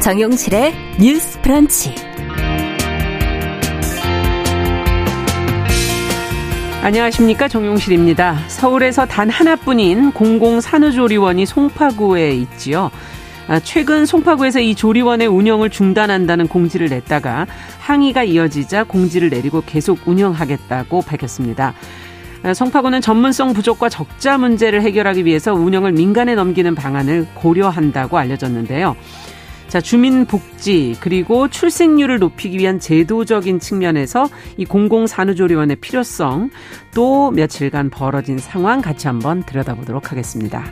정용실의 뉴스 브런치. 안녕하십니까, 정용실입니다. 서울에서 단 하나뿐인 공공산후조리원이 송파구에 있지요. 최근 송파구에서 이 조리원의 운영을 중단한다는 공지를 냈다가 항의가 이어지자 공지를 내리고 계속 운영하겠다고 밝혔습니다. 송파구는 전문성 부족과 적자 문제를 해결하기 위해서 운영을 민간에 넘기는 방안을 고려한다고 알려졌는데요. 자, 주민복지 그리고 출생률을 높이기 위한 제도적인 측면에서 이 공공산후조리원의 필요성, 또 며칠간 벌어진 상황 같이 한번 들여다보도록 하겠습니다.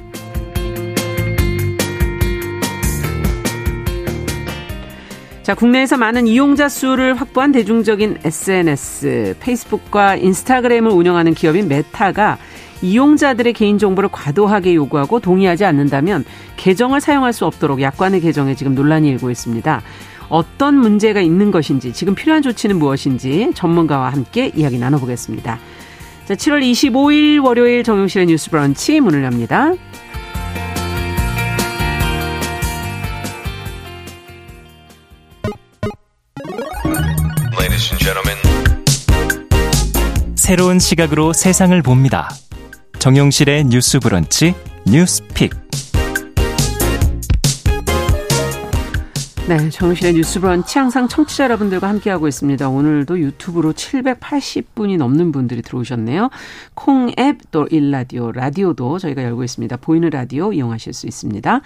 자, 국내에서 많은 이용자 수를 확보한 대중적인 SNS, 페이스북과 인스타그램을 운영하는 기업인 메타가 이용자들의 개인정보를 과도하게 요구하고 동의하지 않는다면 계정을 사용할 수 없도록 약관의 개정에 지금 논란이 일고 있습니다. 어떤 문제가 있는 것인지, 지금 필요한 조치는 무엇인지 전문가와 함께 이야기 나눠보겠습니다. 자, 7월 25일 월요일 정용실의 뉴스 브런치 문을 엽니다. 새로운 시각으로 세상을 봅니다. 정용실의 뉴스 브런치 뉴스픽. 네, 정용실의 뉴스 브런치 항상 청취자 여러분들과 함께하고 있습니다. 오늘도 유튜브로 780분이 넘는 분들이 들어오셨네요. 콩 앱, 또 일라디오, 라디오도 저희가 열고 있습니다. 보이는 라디오 이용하실 수 있습니다.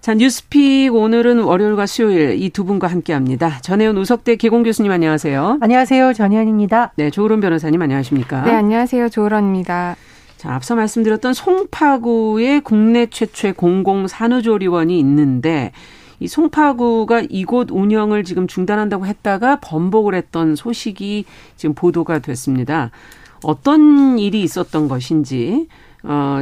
자, 뉴스픽 오늘은 월요일과 수요일 이 두 분과 함께합니다. 전혜원 우석대 개공 교수님 안녕하세요. 안녕하세요, 전혜원입니다. 네, 조우론 변호사님 안녕하십니까? 네, 안녕하세요, 조우론입니다. 자, 앞서 말씀드렸던 송파구에 국내 최초의 공공산후조리원이 있는데, 이 송파구가 이곳 운영을 지금 중단한다고 했다가 번복을 했던 소식이 지금 보도가 됐습니다. 어떤 일이 있었던 것인지,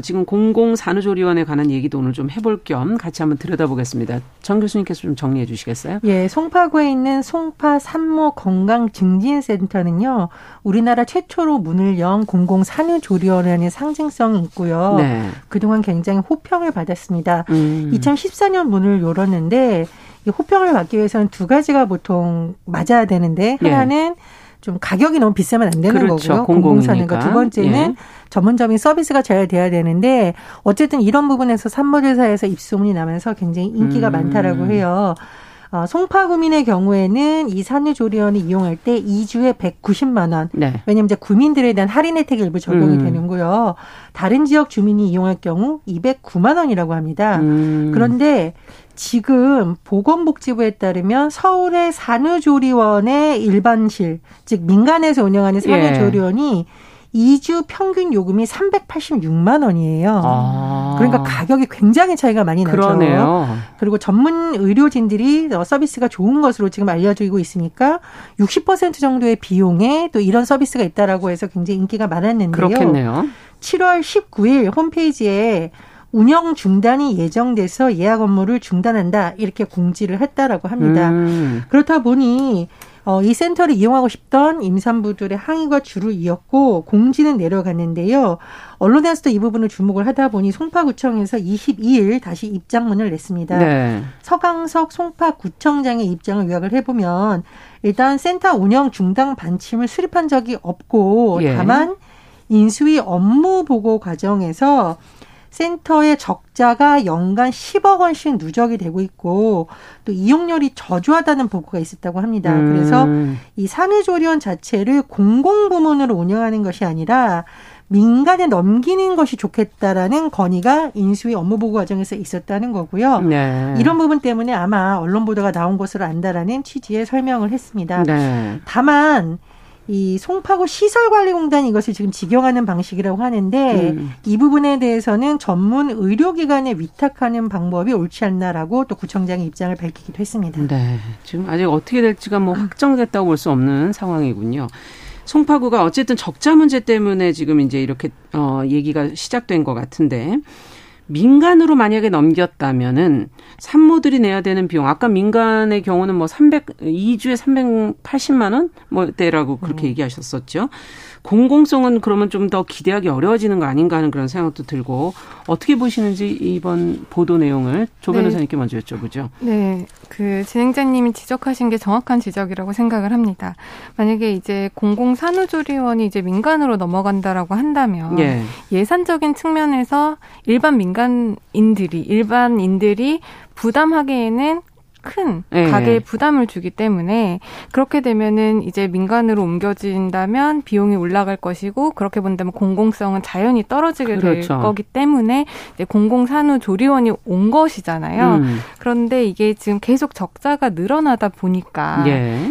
지금 공공산후조리원에 관한 얘기도 오늘 좀 해볼 겸 같이 한번 들여다보겠습니다. 정 교수님께서 좀 정리해 주시겠어요? 예, 송파구에 있는 송파 산모 건강증진센터는요, 우리나라 최초로 문을 연 공공산후조리원이라는 상징성이 있고요. 네. 그동안 굉장히 호평을 받았습니다. 2014년 문을 열었는데, 이 호평을 받기 위해서는 두 가지가 보통 맞아야 되는데, 하나는 좀 가격이 너무 비싸면 안 되는, 그렇죠, 거고요. 공공산후가. 두 번째는 전문적인 서비스가 잘 돼야 되는데, 어쨌든 이런 부분에서 산모들사에서 입소문이 나면서 굉장히 인기가 많다라고 해요. 송파구민의 경우에는 이 산후조리원을 이용할 때 2주에 190만 원. 네. 왜냐하면 이제 구민들에 대한 할인 혜택이 일부 적용이 되는고요. 다른 지역 주민이 이용할 경우 209만 원이라고 합니다. 그런데 지금 보건복지부에 따르면 서울의 산후조리원의 일반실, 즉 민간에서 운영하는 산후조리원이 2주 평균 요금이 386만 원이에요. 아. 그러니까 가격이 굉장히 차이가 많이 나죠. 그러네요. 그리고 전문 의료진들이 서비스가 좋은 것으로 지금 알려지고 있으니까 60% 정도의 비용에 또 이런 서비스가 있다라고 해서 굉장히 인기가 많았는데요. 그렇겠네요. 7월 19일 홈페이지에 운영 중단이 예정돼서 예약 업무를 중단한다, 이렇게 공지를 했다라고 합니다. 그렇다 보니 이 센터를 이용하고 싶던 임산부들의 항의가 주를 이었고, 공지는 내려갔는데요. 언론에서도 이 부분을 주목을 하다 보니 송파구청에서 22일 다시 입장문을 냈습니다. 네. 서강석 송파구청장의 입장을 요약을 해보면, 일단 센터 운영 중단 반침을 수립한 적이 없고, 다만 인수위 업무 보고 과정에서 센터의 적자가 연간 10억 원씩 누적이 되고 있고, 또 이용률이 저조하다는 보고가 있었다고 합니다. 그래서 이 산후조리원 자체를 공공부문으로 운영하는 것이 아니라 민간에 넘기는 것이 좋겠다라는 건의가 인수위 업무 보고 과정에서 있었다는 거고요. 네. 이런 부분 때문에 아마 언론 보도가 나온 것으로 안다라는 취지의 설명을 했습니다. 네. 다만 이 송파구 시설관리공단이 이것을 지금 직영하는 방식이라고 하는데, 이 부분에 대해서는 전문 의료기관에 위탁하는 방법이 옳지 않나라고 또 구청장의 입장을 밝히기도 했습니다. 네, 지금 아직 어떻게 될지가 뭐 확정됐다고 볼 수 없는 상황이군요. 송파구가 어쨌든 적자 문제 때문에 지금 이제 이렇게 얘기가 시작된 것 같은데, 민간으로 만약에 넘겼다면은 산모들이 내야 되는 비용, 아까 민간의 경우는 뭐 2주에 380만 원 뭐 대라고 그렇게 얘기하셨었죠. 공공성은 그러면 좀 더 기대하기 어려워지는 거 아닌가 하는 그런 생각도 들고, 어떻게 보시는지 이번 보도 내용을 조 변호사님께 먼저 여쭤보죠. 네. 그 진행자님이 지적하신 게 정확한 지적이라고 생각을 합니다. 만약에 이제 공공산후조리원이 이제 민간으로 넘어간다라고 한다면 예. 예산적인 측면에서 일반인들이 부담하기에는 큰 가계에 부담을 주기 때문에, 그렇게 되면은 이제 민간으로 옮겨진다면 비용이 올라갈 것이고, 그렇게 본다면 공공성은 자연히 떨어지게 그렇죠. 될 거기 때문에 이제 공공산후조리원이 온 것이잖아요. 그런데 이게 지금 계속 적자가 늘어나다 보니까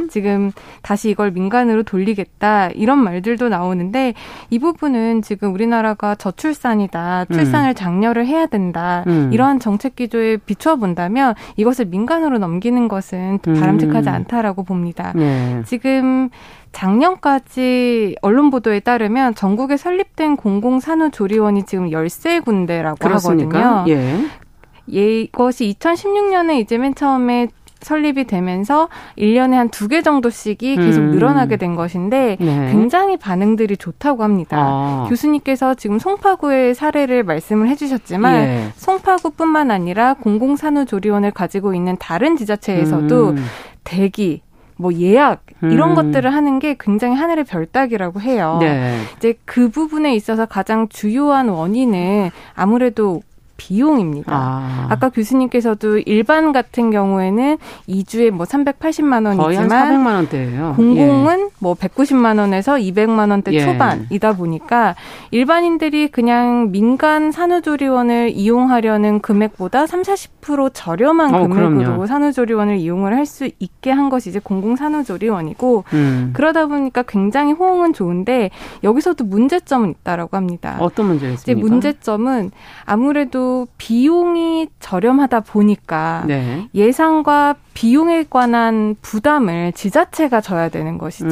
지금 다시 이걸 민간으로 돌리겠다 이런 말들도 나오는데, 이 부분은 지금 우리나라가 저출산이다, 출산을 장려를 해야 된다 이러한 정책 기조에 비춰본다면 이것을 민간으로 넘기는 것은 바람직하지 않다라고 봅니다. 네. 지금 작년까지 언론 보도에 따르면 전국에 설립된 공공산후조리원이 지금 13군데라고 그렇습니까? 하거든요. 예, 이것이 2016년에 이제 맨 처음에 설립이 되면서 1년에 한 2개 정도씩이 계속 늘어나게 된 것인데 굉장히 반응들이 좋다고 합니다. 교수님께서 지금 송파구의 사례를 말씀을 해주셨지만 송파구뿐만 아니라 공공산후조리원을 가지고 있는 다른 지자체에서도 대기, 뭐 예약 이런 것들을 하는 게 굉장히 하늘의 별따기라고 해요. 이제 그 부분에 있어서 가장 주요한 원인은 아무래도 비용입니다. 아까 교수님께서도 일반 같은 경우에는 2주에 뭐 380만 원이지만 거의 한 400만 원대예요. 공공은 뭐 190만 원에서 200만 원대 초반이다 보니까 일반인들이 그냥 민간 산후조리원을 이용하려는 금액보다 30-40% 저렴한 금액으로 산후조리원을 이용을 할 수 있게 한 것이 이제 공공산후조리원이고, 그러다 보니까 굉장히 호응은 좋은데 여기서도 문제점은 있다라고 합니다. 어떤 문제가 있습니까? 이제 문제점은 아무래도 비용이 저렴하다 보니까 예산과 비용에 관한 부담을 지자체가 져야 되는 것이죠.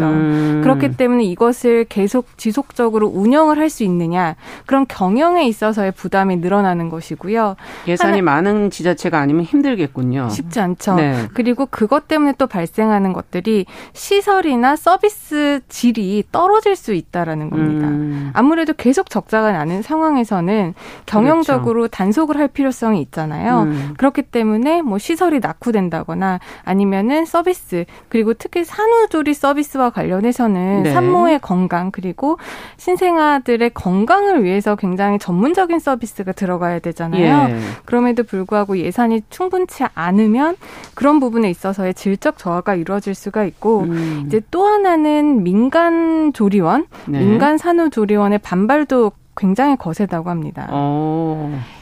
그렇기 때문에 이것을 계속 지속적으로 운영을 할 수 있느냐, 그런 경영에 있어서의 부담이 늘어나는 것이고요. 예산이 많은 지자체가 아니면 힘들겠군요. 쉽지 않죠. 그리고 그것 때문에 또 발생하는 것들이 시설이나 서비스 질이 떨어질 수 있다라는 겁니다. 아무래도 계속 적자가 나는 상황에서는 경영적으로 단속을 할 필요성이 있잖아요. 그렇기 때문에 뭐 시설이 낙후된다거나 아니면은 서비스, 그리고 특히 산후조리 서비스와 관련해서는 산모의 건강 그리고 신생아들의 건강을 위해서 굉장히 전문적인 서비스가 들어가야 되잖아요. 그럼에도 불구하고 예산이 충분치 않으면 그런 부분에 있어서의 질적 저하가 이루어질 수가 있고, 이제 또 하나는 민간 조리원, 민간 산후조리원의 반발도 굉장히 거세다고 합니다.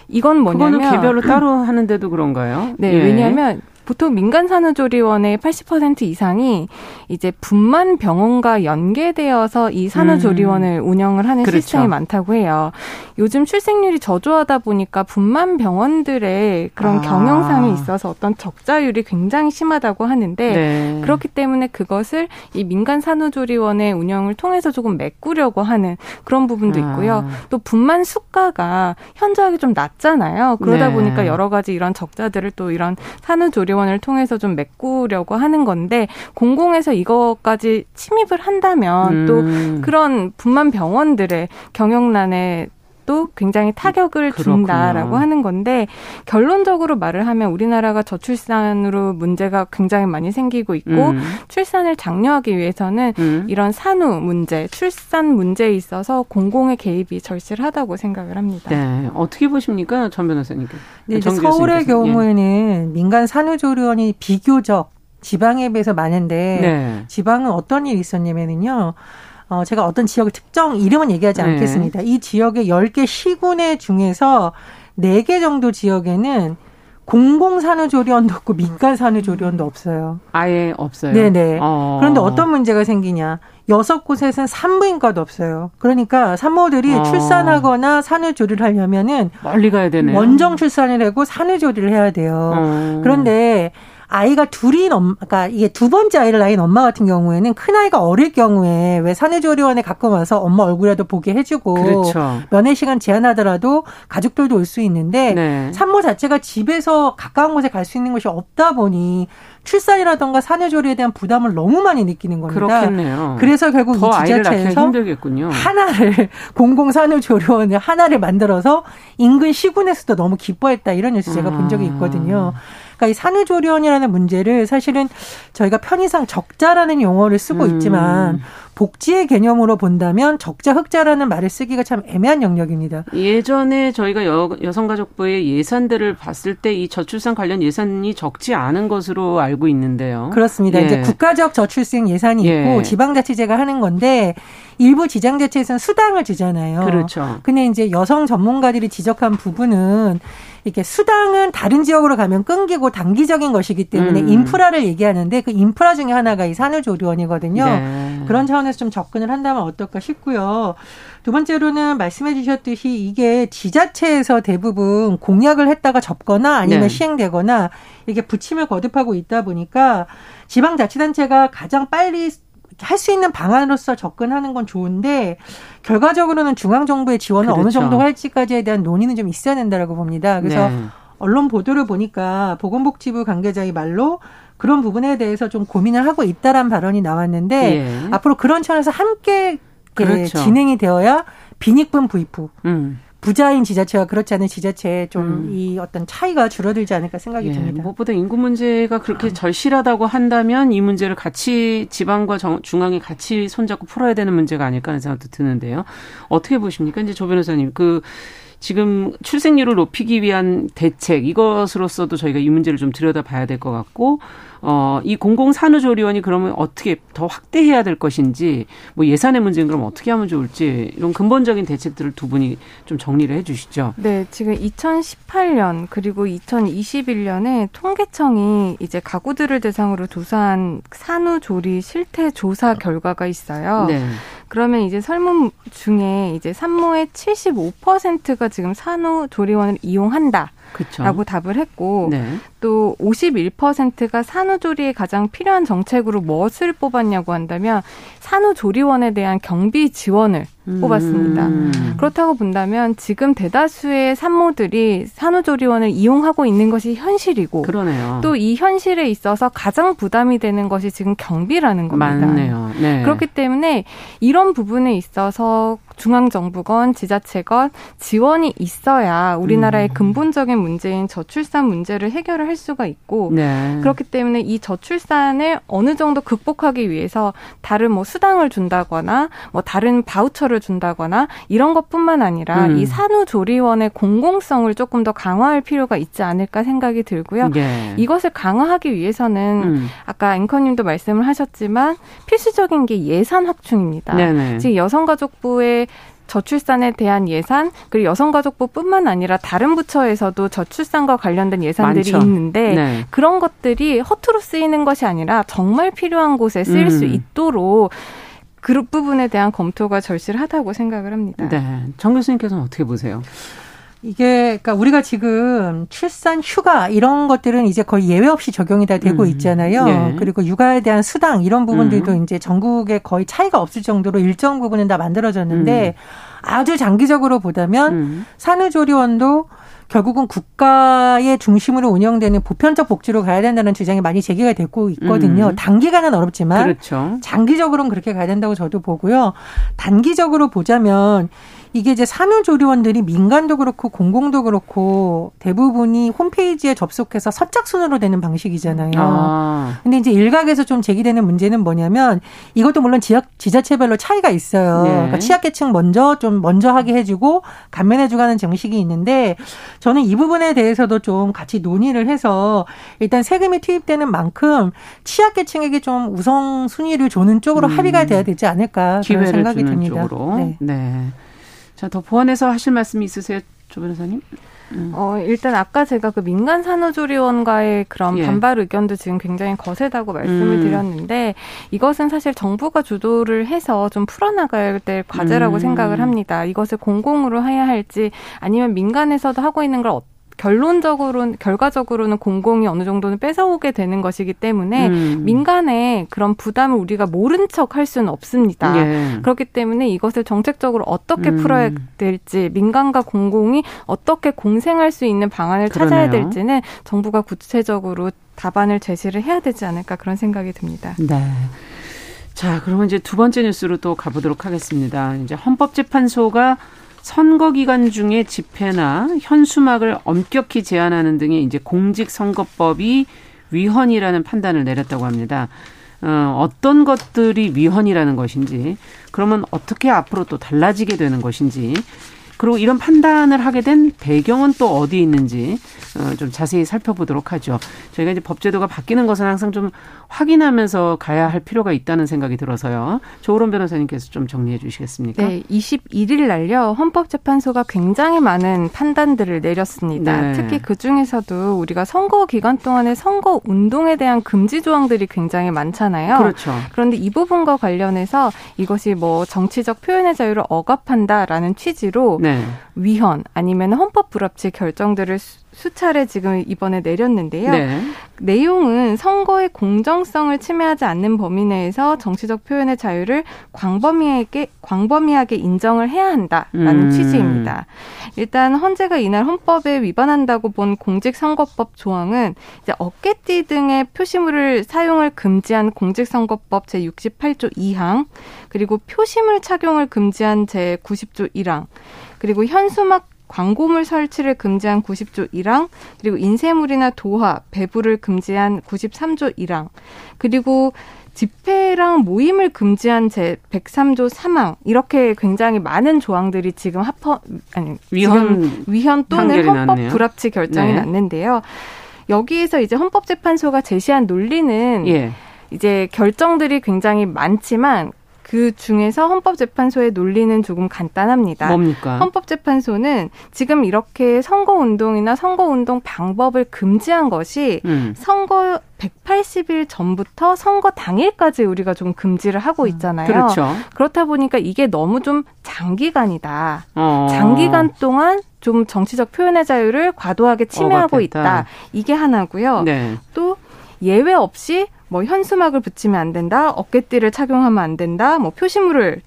이건 뭐냐면 그거는 개별로 따로 하는데도 그런가요? 네, 왜냐하면 보통 민간 산후조리원의 80% 이상이 이제 분만 병원과 연계되어서 이 산후조리원을 운영을 하는 시스템이 많다고 해요. 요즘 출생률이 저조하다 보니까 분만 병원들의 그런 경영상에 있어서 어떤 적자율이 굉장히 심하다고 하는데 그렇기 때문에 그것을 이 민간 산후조리원의 운영을 통해서 조금 메꾸려고 하는 그런 부분도 있고요. 또 분만 수가가 현저하게 좀 낮잖아요. 그러다 보니까 여러 가지 이런 적자들을 또 이런 산후조리원 원을 통해서 좀 메꾸려고 하는 건데, 공공에서 이것까지 침입을 한다면 또 그런 분만 병원들의 경영난에 또 굉장히 타격을 준다라고 하는 건데, 결론적으로 말을 하면 우리나라가 저출산으로 문제가 굉장히 많이 생기고 있고 출산을 장려하기 위해서는 이런 산후 문제, 출산 문제에 있어서 공공의 개입이 절실하다고 생각을 합니다. 네, 어떻게 보십니까, 전 변호사님께? 네, 서울의 경우에는 민간 산후조리원이 비교적 지방에 비해서 많은데 지방은 어떤 일이 있었냐면요. 제가 어떤 지역의 특정 이름은 얘기하지 않겠습니다. 이 지역의 10개 시군의 중에서 4개 정도 지역에는 공공산후조리원도 없고 민간산후조리원도 없어요. 아예 없어요? 네네. 그런데 어떤 문제가 생기냐. 6곳에서는 산부인과도 없어요. 그러니까 산모들이 출산하거나 산후조리를 하려면은 멀리 가야 되네요. 원정 출산을 하고 산후조리를 해야 돼요. 그런데 아이가 둘인 엄마, 그러니까 이게 두 번째 아이를 낳은 엄마 같은 경우에는 큰아이가 어릴 경우에 왜 산후조리원에 가끔 와서 엄마 얼굴이라도 보게 해주고 그렇죠. 면회 시간 제한하더라도 가족들도 올 수 있는데 네. 산모 자체가 집에서 가까운 곳에 갈 수 있는 곳이 없다 보니 출산이라든가 산후조리에 대한 부담을 너무 많이 느끼는 겁니다. 그렇겠네요. 그래서 결국 이 지자체에서 하나를 공공산후조리원을 하나를 만들어서 인근 시군에서도 너무 기뻐했다 이런 뉴스 제가 본 적이 있거든요. 그러니까 이 산후조리원이라는 문제를 사실은 저희가 편의상 적자라는 용어를 쓰고 있지만 복지의 개념으로 본다면 적자 흑자라는 말을 쓰기가 참 애매한 영역입니다. 예전에 저희가 여성가족부의 예산들을 봤을 때 이 저출산 관련 예산이 적지 않은 것으로 알고 있는데요. 그렇습니다. 예. 이제 국가적 저출생 예산이 있고 예. 지방자치제가 하는 건데 일부 지방자치에서는 수당을 주잖아요. 그렇죠. 근데 이제 여성 전문가들이 지적한 부분은 이렇게 수당은 다른 지역으로 가면 끊기고 단기적인 것이기 때문에 인프라를 얘기하는데 그 인프라 중에 하나가 이 산후조리원이거든요. 네. 그런 차원에서 좀 접근을 한다면 어떨까 싶고요. 두 번째로는 말씀해 주셨듯이 이게 지자체에서 대부분 공약을 했다가 접거나 아니면 네. 시행되거나 이렇게 부침을 거듭하고 있다 보니까 지방자치단체가 가장 빨리 할 수 있는 방안으로서 접근하는 건 좋은데 결과적으로는 중앙정부의 지원을 그렇죠. 어느 정도 할지까지에 대한 논의는 좀 있어야 된다라고 봅니다. 그래서 네. 언론 보도를 보니까 보건복지부 관계자의 말로 그런 부분에 대해서 좀 고민을 하고 있다라는 발언이 나왔는데 예. 앞으로 그런 차원에서 함께 그렇죠. 진행이 되어야 빈익분 부입 후 부자인 지자체와 그렇지 않은 지자체의 좀 이 어떤 차이가 줄어들지 않을까 생각이 듭니다. 무엇보다 인구 문제가 그렇게 절실하다고 한다면 이 문제를 같이 지방과 중앙이 같이 손잡고 풀어야 되는 문제가 아닐까 하는 생각도 드는데요. 어떻게 보십니까? 이제 조 변호사님, 지금 출생률을 높이기 위한 대책 이것으로서도 저희가 이 문제를 좀 들여다봐야 될 것 같고 이 공공산후조리원이 그러면 어떻게 더 확대해야 될 것인지 뭐 예산의 문제는 그럼 어떻게 하면 좋을지 이런 근본적인 대책들을 두 분이 좀 정리를 해 주시죠. 네. 지금 2018년 그리고 2021년에 통계청이 이제 가구들을 대상으로 조사한 산후조리 실태 조사 결과가 있어요. 네. 그러면 이제 설문 중에 이제 산모의 75%가 지금 산후조리원을 이용한다. 그쵸. 라고 답을 했고 네. 또 51%가 산후조리에 가장 필요한 정책으로 무엇을 뽑았냐고 한다면 산후조리원에 대한 경비 지원을 뽑았습니다. 그렇다고 본다면 지금 대다수의 산모들이 산후조리원을 이용하고 있는 것이 현실이고 그러네요. 또 이 현실에 있어서 가장 부담이 되는 것이 지금 경비라는 겁니다. 맞네요. 네. 그렇기 때문에 이런 부분에 있어서 중앙정부건 지자체건 지원이 있어야 우리나라의 근본적인 문제인 저출산 문제를 해결을 할 수가 있고 네. 그렇기 때문에 이 저출산을 어느 정도 극복하기 위해서 다른 뭐 수당을 준다거나 뭐 다른 바우처를 준다거나 이런 것뿐만 아니라 이 산후조리원의 공공성을 조금 더 강화할 필요가 있지 않을까 생각이 들고요. 네. 이것을 강화하기 위해서는 아까 앵커님도 말씀을 하셨지만 필수적인 게 예산 확충입니다. 네네. 지금 여성가족부의 저출산에 대한 예산 그리고 여성가족부뿐만 아니라 다른 부처에서도 저출산과 관련된 예산들이 많죠. 있는데 네. 그런 것들이 허투루 쓰이는 것이 아니라 정말 필요한 곳에 쓰일 수 있도록 그 부분에 대한 검토가 절실하다고 생각을 합니다. 네, 정 교수님께서는 어떻게 보세요? 이게 그러니까 우리가 지금 출산 휴가 이런 것들은 이제 거의 예외 없이 적용이 다 되고 있잖아요. 예. 그리고 육아에 대한 수당 이런 부분들도 이제 전국에 거의 차이가 없을 정도로 일정 부분은 다 만들어졌는데 아주 장기적으로 보다면 산후조리원도 결국은 국가의 중심으로 운영되는 보편적 복지로 가야 된다는 주장이 많이 제기가 되고 있거든요. 단기간은 어렵지만 그렇죠. 장기적으로는 그렇게 가야 된다고 저도 보고요. 단기적으로 보자면 이게 이제 산후조리원들이 민간도 그렇고 공공도 그렇고 대부분이 홈페이지에 접속해서 선착순으로 되는 방식이잖아요. 근데 이제 일각에서 좀 제기되는 문제는 뭐냐면 이것도 물론 지자체별로 차이가 있어요. 네. 그러니까 취약계층 먼저 하게 해주고 감면해주고 하는 정식이 있는데 저는 이 부분에 대해서도 좀 같이 논의를 해서 일단 세금이 투입되는 만큼 취약계층에게 좀 우선순위를 주는 쪽으로 합의가 돼야 되지 않을까 그런 생각이 듭니다. 쪽으로. 네. 네. 자, 더 보완해서 하실 말씀이 있으세요, 조 변호사님? 일단 아까 제가 그 민간 산후조리원과의 그런 예. 반발 의견도 지금 굉장히 거세다고 말씀을 드렸는데 이것은 사실 정부가 주도를 해서 좀 풀어나가야 될 과제라고 생각을 합니다. 이것을 공공으로 해야 할지 아니면 민간에서도 하고 있는 걸 결론적으로는 결과적으로는 공공이 어느 정도는 뺏어오게 되는 것이기 때문에 민간의 그런 부담을 우리가 모른 척 할 수는 없습니다. 예. 그렇기 때문에 이것을 정책적으로 어떻게 풀어야 될지 민간과 공공이 어떻게 공생할 수 있는 방안을 찾아야 될지는 정부가 구체적으로 답안을 제시를 해야 되지 않을까 그런 생각이 듭니다. 네. 자, 그러면 이제 두 번째 뉴스로 또 가보도록 하겠습니다. 이제 헌법재판소가 선거 기간 중에 집회나 현수막을 엄격히 제한하는 등의 이제 공직선거법이 위헌이라는 판단을 내렸다고 합니다. 어떤 것들이 위헌이라는 것인지, 그러면 어떻게 앞으로 또 달라지게 되는 것인지, 그리고 이런 판단을 하게 된 배경은 또 어디 있는지 좀 자세히 살펴보도록 하죠. 저희가 이제 법제도가 바뀌는 것은 항상 좀 확인하면서 가야 할 필요가 있다는 생각이 들어서요. 조우론 변호사님께서 좀 정리해 주시겠습니까? 네. 21일 날요. 헌법재판소가 굉장히 많은 판단들을 내렸습니다. 네. 특히 그중에서도 우리가 선거 기간 동안에 선거 운동에 대한 금지 조항들이 굉장히 많잖아요. 그렇죠. 그런데 이 부분과 관련해서 이것이 뭐 정치적 표현의 자유를 억압한다라는 취지로 네. 위헌 아니면 헌법 불합치 결정들을 수차례 지금 이번에 내렸는데요. 네. 내용은 선거의 공정성을 침해하지 않는 범위 내에서 정치적 표현의 자유를 광범위하게 인정을 해야 한다라는 취지입니다. 일단 헌재가 이날 헌법에 위반한다고 본 공직선거법 조항은 이제 어깨띠 등의 표시물을 사용을 금지한 공직선거법 제68조 2항 그리고 표시물 착용을 금지한 제90조 1항 그리고 현수막 광고물 설치를 금지한 90조 1항, 그리고 인쇄물이나 도화, 배부를 금지한 93조 1항, 그리고 집회랑 모임을 금지한 제103조 3항 이렇게 굉장히 많은 조항들이 지금 위헌 또는 헌법 불합치 결정이 네. 났는데요. 여기에서 이제 헌법재판소가 제시한 논리는 예. 이제 결정들이 굉장히 많지만 그 중에서 헌법재판소의 논리는 조금 간단합니다. 뭡니까? 헌법재판소는 지금 이렇게 선거운동이나 선거운동 방법을 금지한 것이 선거 180일 전부터 선거 당일까지 우리가 좀 금지를 하고 있잖아요. 그렇죠. 그렇다 보니까 이게 너무 좀 장기간이다. 장기간 동안 좀 정치적 표현의 자유를 과도하게 침해하고 있다. 이게 하나고요. 네. 또 예외 없이 뭐 현수막을 붙이면 안 된다, 어깨띠를 착용하면 안 된다, 뭐 표시물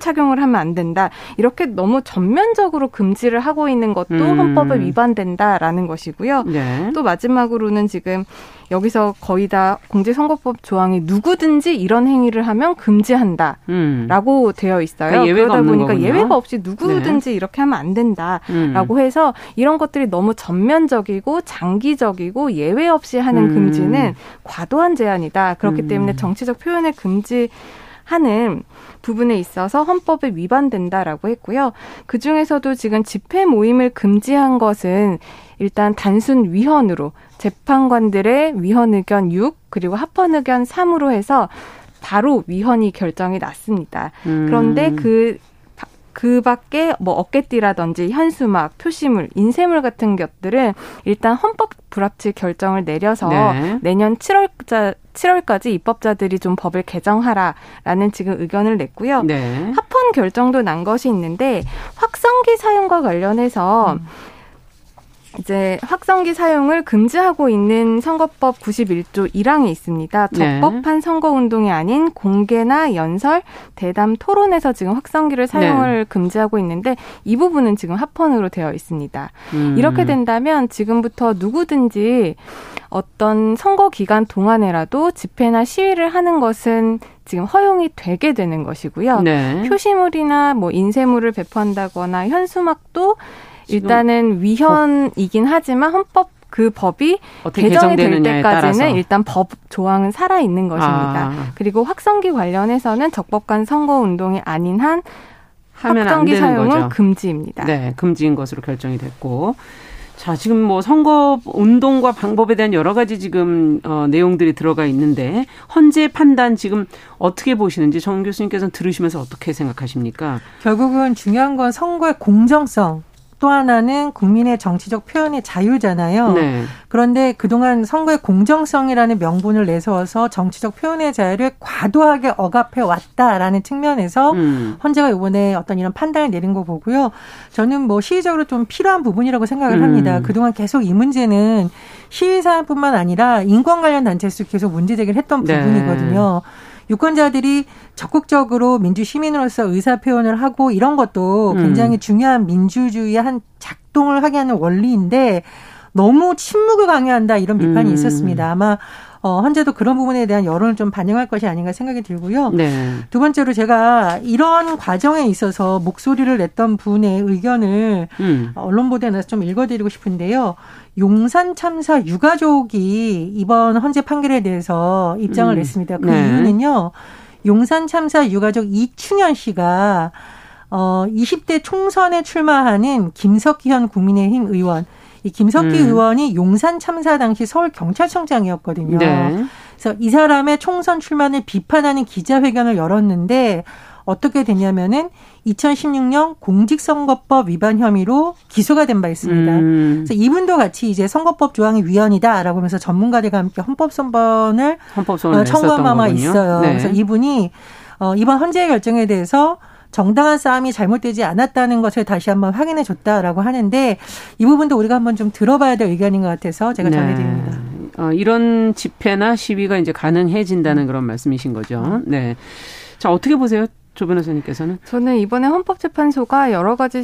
착용을 하면 안 된다. 이렇게 너무 전면적으로 금지를 하고 있는 것도 헌법에 위반된다라는 것이고요. 네. 또 마지막으로는 지금 여기서 거의 다 공직선거법 조항이 누구든지 이런 행위를 하면 금지한다라고 되어 있어요. 그러니까 예외가 그러다 보니까 거군요. 예외가 없이 누구든지 네. 이렇게 하면 안 된다라고 해서 이런 것들이 너무 전면적이고 장기적이고 예외 없이 하는 금지는 과도한 제한이다. 그렇기 때문에 정치적 표현의 금지하는 부분에 있어서 헌법에 위반된다라고 했고요. 그중에서도 지금 집회 모임을 금지한 것은 일단 단순 위헌으로 재판관들의 위헌 의견 6 그리고 합헌 의견 3으로 해서 바로 위헌이 결정이 났습니다. 그런데 그 밖에 뭐 어깨띠라든지 현수막, 표시물, 인쇄물 같은 것들은 일단 헌법 불합치 결정을 내려서 네. 내년 7월까지 입법자들이 좀 법을 개정하라라는 지금 의견을 냈고요. 네. 합헌 결정도 난 것이 있는데 확성기 사용과 관련해서 이제 확성기 사용을 금지하고 있는 선거법 91조 1항이 있습니다. 적법한 네. 선거운동이 아닌 공개나 연설, 대담, 토론에서 지금 확성기를 사용을 네. 금지하고 있는데 이 부분은 지금 합헌으로 되어 있습니다. 이렇게 된다면 지금부터 누구든지 어떤 선거 기간 동안에라도 집회나 시위를 하는 것은 지금 허용이 되게 되는 것이고요. 네. 표시물이나 뭐 인쇄물을 배포한다거나 현수막도 일단은 위헌이긴 하지만 헌법 그 법이 개정이 될 때까지는 일단 법 조항은 살아있는 것입니다. 그리고 확성기 관련해서는 적법한 선거운동이 아닌 한 확성기 사용은 거죠. 금지입니다. 네, 금지인 것으로 결정이 됐고. 자, 지금 뭐 선거 운동과 방법에 대한 여러 가지 지금 내용들이 들어가 있는데 헌재 판단 지금 어떻게 보시는지 정 교수님께서는 들으시면서 어떻게 생각하십니까? 결국은 중요한 건 선거의 공정성. 또 하나는 국민의 정치적 표현의 자유잖아요. 네. 그런데 그동안 선거의 공정성이라는 명분을 내세워서 정치적 표현의 자유를 과도하게 억압해왔다라는 측면에서 헌재가 이번에 어떤 이런 판단을 내린 거 보고요. 저는 뭐 시의적으로 좀 필요한 부분이라고 생각을 합니다. 그동안 계속 이 문제는 시의사안뿐만 아니라 인권 관련 단체에서 계속 문제제기를 했던 부분이거든요. 유권자들이 적극적으로 민주시민으로서 의사표현을 하고 이런 것도 굉장히 중요한 민주주의의 한 작동을 하게 하는 원리인데 너무 침묵을 강요한다 이런 비판이 있었습니다. 아마 헌재도 그런 부분에 대한 여론을 좀 반영할 것이 아닌가 생각이 들고요. 네. 두 번째로 제가 이런 과정에 있어서 목소리를 냈던 분의 의견을 언론 보도에 나서 좀 읽어드리고 싶은데요. 용산 참사 유가족이 이번 헌재 판결에 대해서 입장을 냈습니다. 그 네. 이유는요. 용산 참사 유가족 이충현 씨가 20대 총선에 출마하는 김석기 현 국민의힘 의원. 이 김석기 의원이 용산 참사 당시 서울경찰청장이었거든요. 네. 그래서 이 사람의 총선 출마를 비판하는 기자회견을 열었는데 어떻게 되냐면은 2016년 공직선거법 위반 혐의로 기소가 된 바 있습니다. 그래서 이분도 같이 이제 선거법 조항이 위헌이다라고 하면서 전문가들과 함께 헌법소원을 청구한 바가 있어요. 네. 그래서 이분이 이번 헌재의 결정에 대해서 정당한 싸움이 잘못되지 않았다는 것을 다시 한번 확인해 줬다라고 하는데 이 부분도 우리가 한번 좀 들어봐야 될 의견인 것 같아서 제가 전해드립니다. 네. 이런 집회나 시위가 이제 가능해진다는 그런 말씀이신 거죠. 네. 자, 어떻게 보세요? 조 변호사님께서는? 저는 이번에 헌법재판소가 여러 가지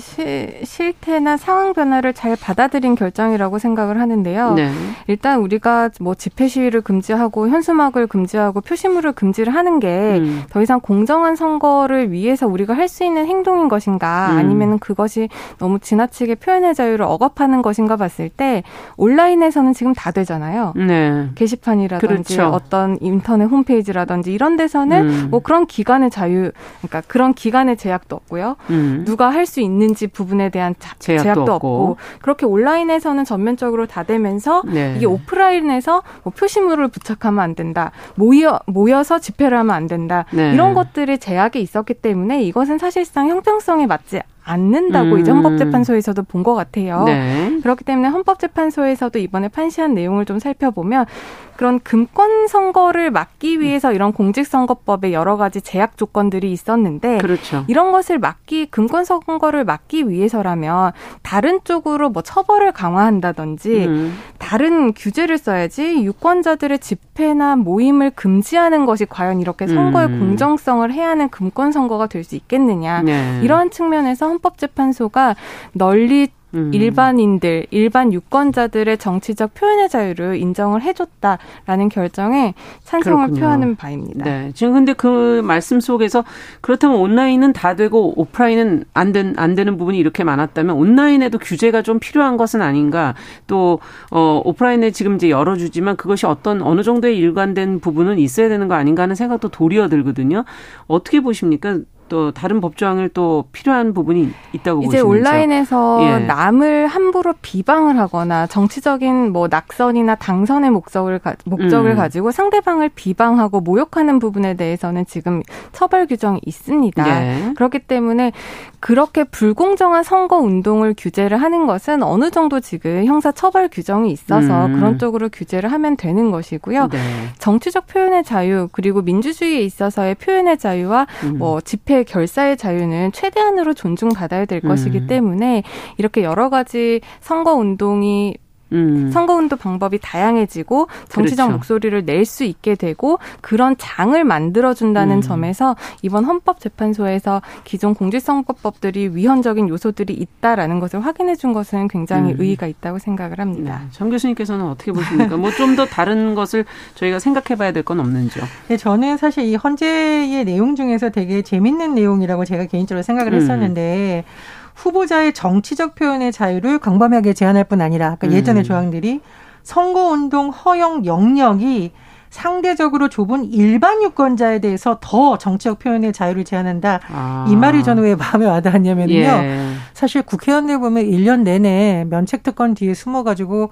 실태나 상황 변화를 잘 받아들인 결정이라고 생각을 하는데요. 네. 일단 우리가 뭐 집회 시위를 금지하고 현수막을 금지하고 표시물을 금지를 하는 게 더 이상 공정한 선거를 위해서 우리가 할 수 있는 행동인 것인가 아니면 그것이 너무 지나치게 표현의 자유를 억압하는 것인가 봤을 때 온라인에서는 지금 다 되잖아요. 네. 게시판이라든지 그렇죠. 어떤 인터넷 홈페이지라든지 이런 데서는 뭐 그런 기간의 자유 그러니까 그런 기간의 제약도 없고요. 누가 할 수 있는지 부분에 대한 제약도 없고 그렇게 온라인에서는 전면적으로 다 되면서 네. 이게 오프라인에서 뭐 표시물을 부착하면 안 된다. 모여서 집회를 하면 안 된다. 네. 이런 것들이 제약이 있었기 때문에 이것은 사실상 형평성에 맞지 않는다고 이제 헌법재판소에서도 본 것 같아요. 네. 그렇기 때문에 헌법재판소에서도 이번에 판시한 내용을 좀 살펴보면 그런 금권 선거를 막기 위해서 이런 공직선거법의 여러 가지 제약 조건들이 있었는데 그렇죠. 이런 것을 금권 선거를 막기 위해서라면 다른 쪽으로 뭐 처벌을 강화한다든지 다른 규제를 써야지 유권자들의 집회나 모임을 금지하는 것이 과연 이렇게 선거의 공정성을 해하는 금권 선거가 될 수 있겠느냐. 네. 이러한 측면에서 헌법재판소가 널리 일반 유권자들의 정치적 표현의 자유를 인정을 해줬다라는 결정에 찬성을 그렇군요. 표하는 바입니다. 네. 지금 근데 그 말씀 속에서 그렇다면 온라인은 다 되고 오프라인은 안 되는 부분이 이렇게 많았다면 온라인에도 규제가 좀 필요한 것은 아닌가. 또 오프라인에 지금 이제 열어주지만 그것이 어느 정도의 일관된 부분은 있어야 되는 거 아닌가 하는 생각도 도리어 들거든요. 어떻게 보십니까? 또 다른 법조항을 또 필요한 부분이 있다고 보시는지. 이제 온라인에서 남을 함부로 비방을 하거나 정치적인 뭐 낙선이나 당선의 목적을 가지고 상대방을 비방하고 모욕하는 부분에 대해서는 지금 처벌 규정이 있습니다. 예. 그렇기 때문에 그렇게 불공정한 선거 운동을 규제를 하는 것은 어느 정도 지금 형사 처벌 규정이 있어서 그런 쪽으로 규제를 하면 되는 것이고요. 네. 정치적 표현의 자유 그리고 민주주의에 있어서의 표현의 자유와 뭐 집회 결사의 자유는 최대한으로 존중받아야 될 것이기 때문에 이렇게 여러 가지 선거운동 방법이 다양해지고 정치적 그렇죠. 목소리를 낼 수 있게 되고 그런 장을 만들어준다는 점에서 이번 헌법재판소에서 기존 공직선거법들이 위헌적인 요소들이 있다라는 것을 확인해 준 것은 굉장히 의의가 있다고 생각을 합니다. 네. 정 교수님께서는 어떻게 보십니까? 뭐 좀 더 다른 것을 저희가 생각해 봐야 될 건 없는지요? 네, 저는 사실 이 헌재의 내용 중에서 되게 재밌는 내용이라고 제가 개인적으로 생각을 했었는데 후보자의 정치적 표현의 자유를 광범위하게 제한할 뿐 아니라 그러니까 예전의 조항들이 선거운동 허용 영역이 상대적으로 좁은 일반 유권자에 대해서 더 정치적 표현의 자유를 제한한다. 아. 이 말이 저는 왜 마음에 와닿았냐면요. 예. 사실 국회의원들 보면 1년 내내 면책특권 뒤에 숨어가지고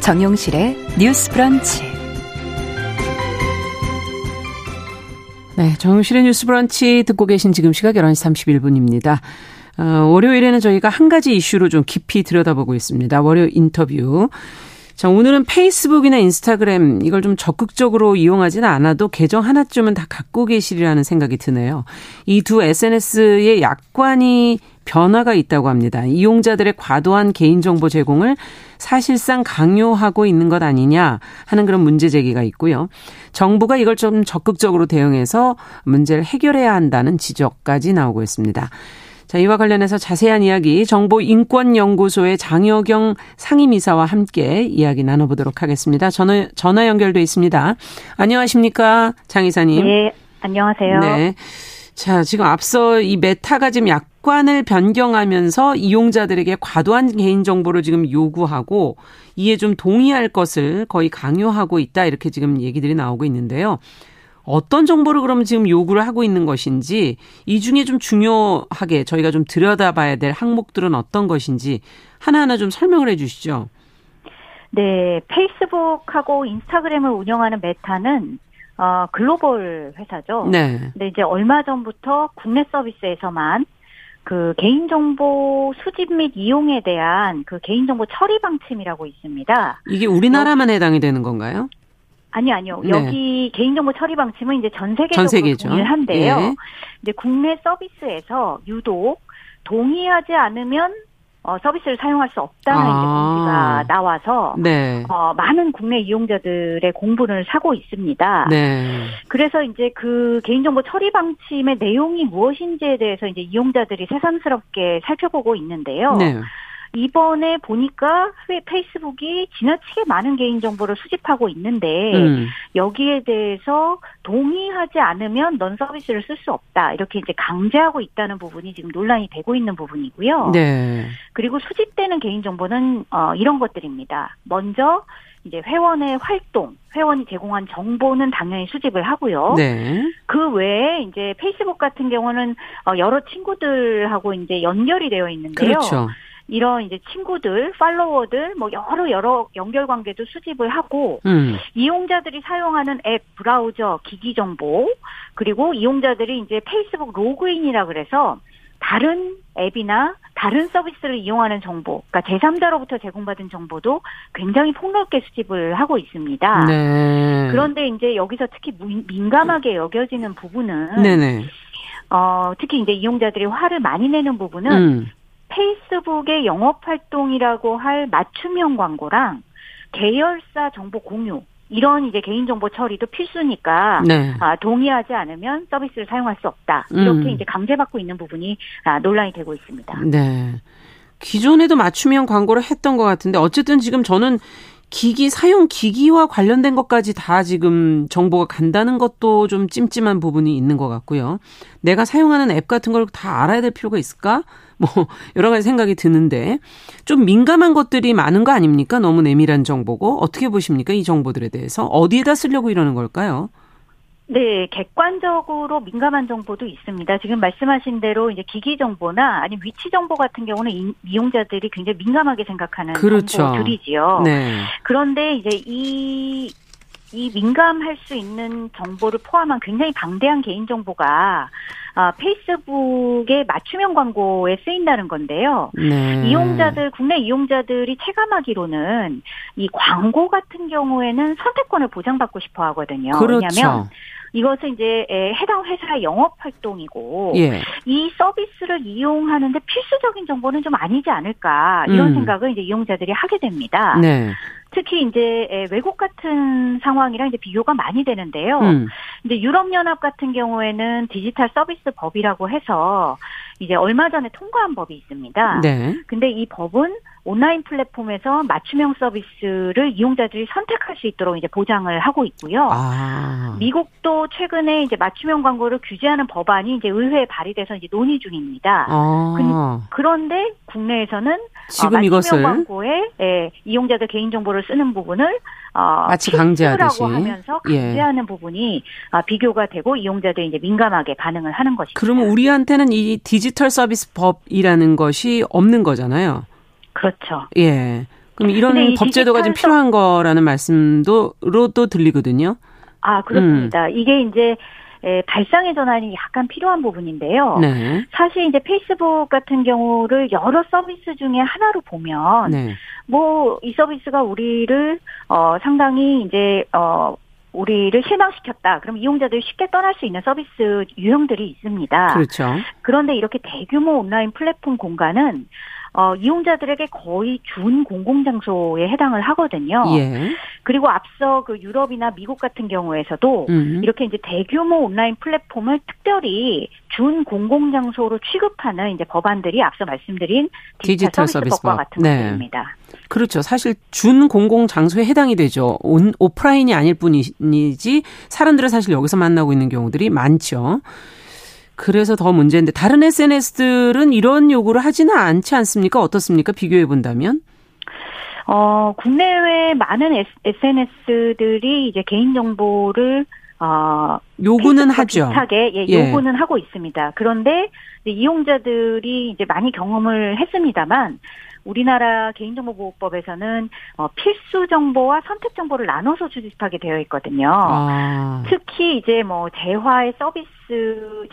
정용실의 뉴스 브런치. 네, 정용실의 뉴스 브런치 듣고 계신 지금 시각 11시 31분입니다. 월요일에는 저희가 한 가지 이슈로 좀 깊이 들여다보고 있습니다. 월요 인터뷰. 자, 오늘은 페이스북이나 인스타그램 이걸 좀 적극적으로 이용하지는 않아도 계정 하나쯤은 다 갖고 계시리라는 생각이 드네요. 이 두 SNS의 약관이 변화가 있다고 합니다. 이용자들의 과도한 개인정보 제공을 사실상 강요하고 있는 것 아니냐 하는 그런 문제 제기가 있고요. 정부가 이걸 좀 적극적으로 대응해서 문제를 해결해야 한다는 지적까지 나오고 있습니다. 자, 이와 관련해서 자세한 이야기 정보인권연구소의 장여경 상임이사와 함께 이야기 나눠보도록 하겠습니다. 전화 연결돼 있습니다. 안녕하십니까, 장 이사님. 네, 안녕하세요. 네. 자, 지금 앞서 이 메타가 지금 약관을 변경하면서 이용자들에게 과도한 개인정보를 지금 요구하고 이에 좀 동의할 것을 거의 강요하고 있다 이렇게 지금 얘기들이 나오고 있는데요. 어떤 정보를 그러면 지금 요구를 하고 있는 것인지, 이 중에 좀 중요하게 저희가 좀 들여다봐야 될 항목들은 어떤 것인지 하나하나 좀 설명을 해 주시죠. 네, 페이스북하고 인스타그램을 운영하는 메타는 글로벌 회사죠. 네. 근데 이제 얼마 전부터 국내 서비스에서만 그 개인정보 수집 및 이용에 대한 그 개인정보 처리 방침이라고 있습니다. 이게 우리나라만 해당이 되는 건가요? 아니요. 여기 네. 개인정보 처리 방침은 이제 전 세계적으로 동일한데요. 예. 이제 국내 서비스에서 유독 동의하지 않으면 서비스를 사용할 수 없다는 이제 공지가 나와서 네. 많은 국내 이용자들의 공분을 사고 있습니다. 네. 그래서 이제 그 개인정보 처리 방침의 내용이 무엇인지에 대해서 이제 이용자들이 새삼스럽게 살펴보고 있는데요. 네. 이번에 보니까 페이스북이 지나치게 많은 개인정보를 수집하고 있는데 여기에 대해서 동의하지 않으면 넌 서비스를 쓸 수 없다. 이렇게 이제 강제하고 있다는 부분이 지금 논란이 되고 있는 부분이고요. 네. 그리고 수집되는 개인정보는 이런 것들입니다. 먼저 이제 회원의 활동, 회원이 제공한 정보는 당연히 수집을 하고요. 네. 그 외에 이제 페이스북 같은 경우는 여러 친구들하고 이제 연결이 되어 있는데요. 그렇죠. 이런 이제 친구들, 팔로워들, 뭐 여러 연결 관계도 수집을 하고 이용자들이 사용하는 앱, 브라우저, 기기 정보, 그리고 이용자들이 이제 페이스북 로그인이라 그래서 다른 앱이나 다른 서비스를 이용하는 정보, 그러니까 제3자로부터 제공받은 정보도 굉장히 폭넓게 수집을 하고 있습니다. 네. 그런데 이제 여기서 특히 민감하게 여겨지는 부분은 네네. 특히 이제 이용자들이 화를 많이 내는 부분은 페이스북의 영업활동이라고 할 맞춤형 광고랑 계열사 정보 공유 이런 이제 개인정보 처리도 필수니까 네. 동의하지 않으면 서비스를 사용할 수 없다. 이렇게 이제 강제받고 있는 부분이 논란이 되고 있습니다. 네, 기존에도 맞춤형 광고를 했던 것 같은데 어쨌든 지금 저는 기기와 관련된 것까지 다 지금 정보가 간다는 것도 좀 찜찜한 부분이 있는 것 같고요. 내가 사용하는 앱 같은 걸 다 알아야 될 필요가 있을까? 뭐 여러 가지 생각이 드는데 좀 민감한 것들이 많은 거 아닙니까? 너무 내밀한 정보고 어떻게 보십니까? 이 정보들에 대해서 어디에다 쓰려고 이러는 걸까요? 네, 객관적으로 민감한 정보도 있습니다. 지금 말씀하신 대로 이제 기기 정보나 아니면 위치 정보 같은 경우는 이용자들이 굉장히 민감하게 생각하는 그렇죠. 정보들이지요. 네. 그런데 이제 이 이 민감할 수 있는 정보를 포함한 굉장히 방대한 개인정보가 페이스북의 맞춤형 광고에 쓰인다는 건데요. 네. 국내 이용자들이 체감하기로는 이 광고 같은 경우에는 선택권을 보장받고 싶어 하거든요. 그렇죠. 왜냐하면 이것은 이제 해당 회사의 영업 활동이고 이 서비스를 이용하는데 필수적인 정보는 좀 아니지 않을까 이런 생각을 이제 이용자들이 하게 됩니다. 네. 특히 이제 외국 같은 상황이랑 이제 비교가 많이 되는데요. 이제 유럽연합 같은 경우에는 디지털 서비스 법이라고 해서 이제 얼마 전에 통과한 법이 있습니다. 네. 근데 이 법은 온라인 플랫폼에서 맞춤형 서비스를 이용자들이 선택할 수 있도록 이제 보장을 하고 있고요. 미국도 최근에 이제 맞춤형 광고를 규제하는 법안이 이제 의회에 발의돼서 이제 논의 중입니다. 그런데 국내에서는 지금 맞춤형 이것을 광고에 이용자들 개인정보를 쓰는 부분을 마치 강제하듯이 하면서 강제하는 부분이 비교가 되고 이용자들이 이제 민감하게 반응을 하는 것입니다. 그러면 우리한테는 이 디지털 서비스 법이라는 것이 없는 거잖아요. 그렇죠. 예. 그럼 이런 법제도가 좀 필요한 거라는 말씀도 들리거든요. 그렇습니다. 이게 이제 발상의 전환이 약간 필요한 부분인데요. 네. 사실 이제 페이스북 같은 경우를 여러 서비스 중에 하나로 보면 이 서비스가 우리를 상당히 이제 우리를 실망시켰다. 그럼 이용자들이 쉽게 떠날 수 있는 서비스 유형들이 있습니다. 그렇죠. 그런데 이렇게 대규모 온라인 플랫폼 공간은 이용자들에게 거의 준 공공장소에 해당을 하거든요. 예. 그리고 앞서 그 유럽이나 미국 같은 경우에서도 이렇게 이제 대규모 온라인 플랫폼을 특별히 준 공공장소로 취급하는 이제 법안들이 앞서 말씀드린 디지털 서비스법과 같은 것들입니다. 그렇죠. 사실 준 공공장소에 해당이 되죠. 오프라인이 아닐 뿐이지 사람들을 사실 여기서 만나고 있는 경우들이 많죠. 그래서 더 문제인데 다른 SNS들은 이런 요구를 하지는 않지 않습니까? 어떻습니까? 비교해 본다면? 국내외 많은 SNS들이 이제 개인정보를 요구는 하죠. 비슷하게 요구는 하고 있습니다. 그런데 이용자들이 이제 많이 경험을 했습니다만 우리나라 개인정보보호법에서는 필수 정보와 선택 정보를 나눠서 수집하게 되어 있거든요. 특히 이제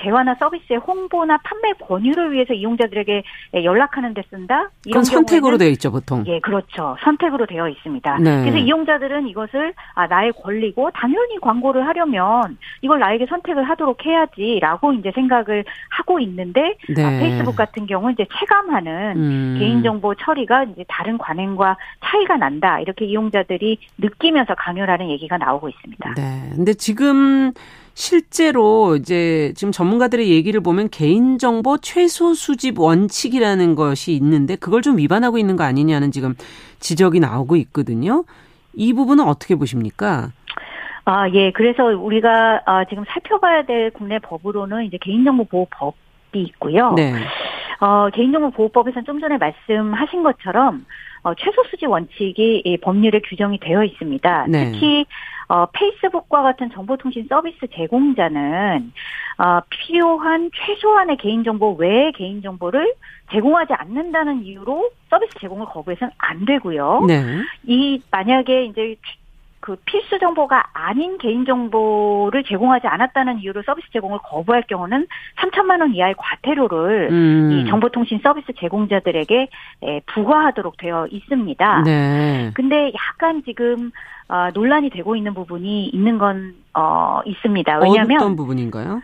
재화나 서비스의 홍보나 판매 권유를 위해서 이용자들에게 연락하는 데 쓴다. 이건 선택으로 되어 있죠, 보통. 예, 그렇죠. 선택으로 되어 있습니다. 네. 그래서 이용자들은 이것을 나의 권리고 당연히 광고를 하려면 이걸 나에게 선택을 하도록 해야지라고 이제 생각을 하고 있는데 페이스북 같은 경우 이제 체감하는 개인정보 처리가 이제 다른 관행과 차이가 난다. 이렇게 이용자들이 느끼면서 강요라는 얘기가 나오고 있습니다. 네. 근데 지금 실제로 이제 지금 전문가들의 얘기를 보면 개인정보 최소 수집 원칙이라는 것이 있는데 그걸 좀 위반하고 있는 거 아니냐는 지금 지적이 나오고 있거든요. 이 부분은 어떻게 보십니까? 그래서 우리가 지금 살펴봐야 될 국내 법으로는 이제 개인정보보호법이 있고요. 네. 개인정보보호법에서는 좀 전에 말씀하신 것처럼 최소 수집 원칙이 이 법률에 규정이 되어 있습니다. 네. 특히 페이스북과 같은 정보통신 서비스 제공자는 필요한 최소한의 개인정보 외의 개인정보를 제공하지 않는다는 이유로 서비스 제공을 거부해서는 안 되고요. 네. 만약에 이제 그 필수 정보가 아닌 개인정보를 제공하지 않았다는 이유로 서비스 제공을 거부할 경우는 3천만 원 이하의 과태료를 이 정보통신 서비스 제공자들에게 부과하도록 되어 있습니다. 네. 근데 약간 지금 논란이 되고 있는 부분이 있는 건 있습니다. 왜냐하면 어떤 부분인가요?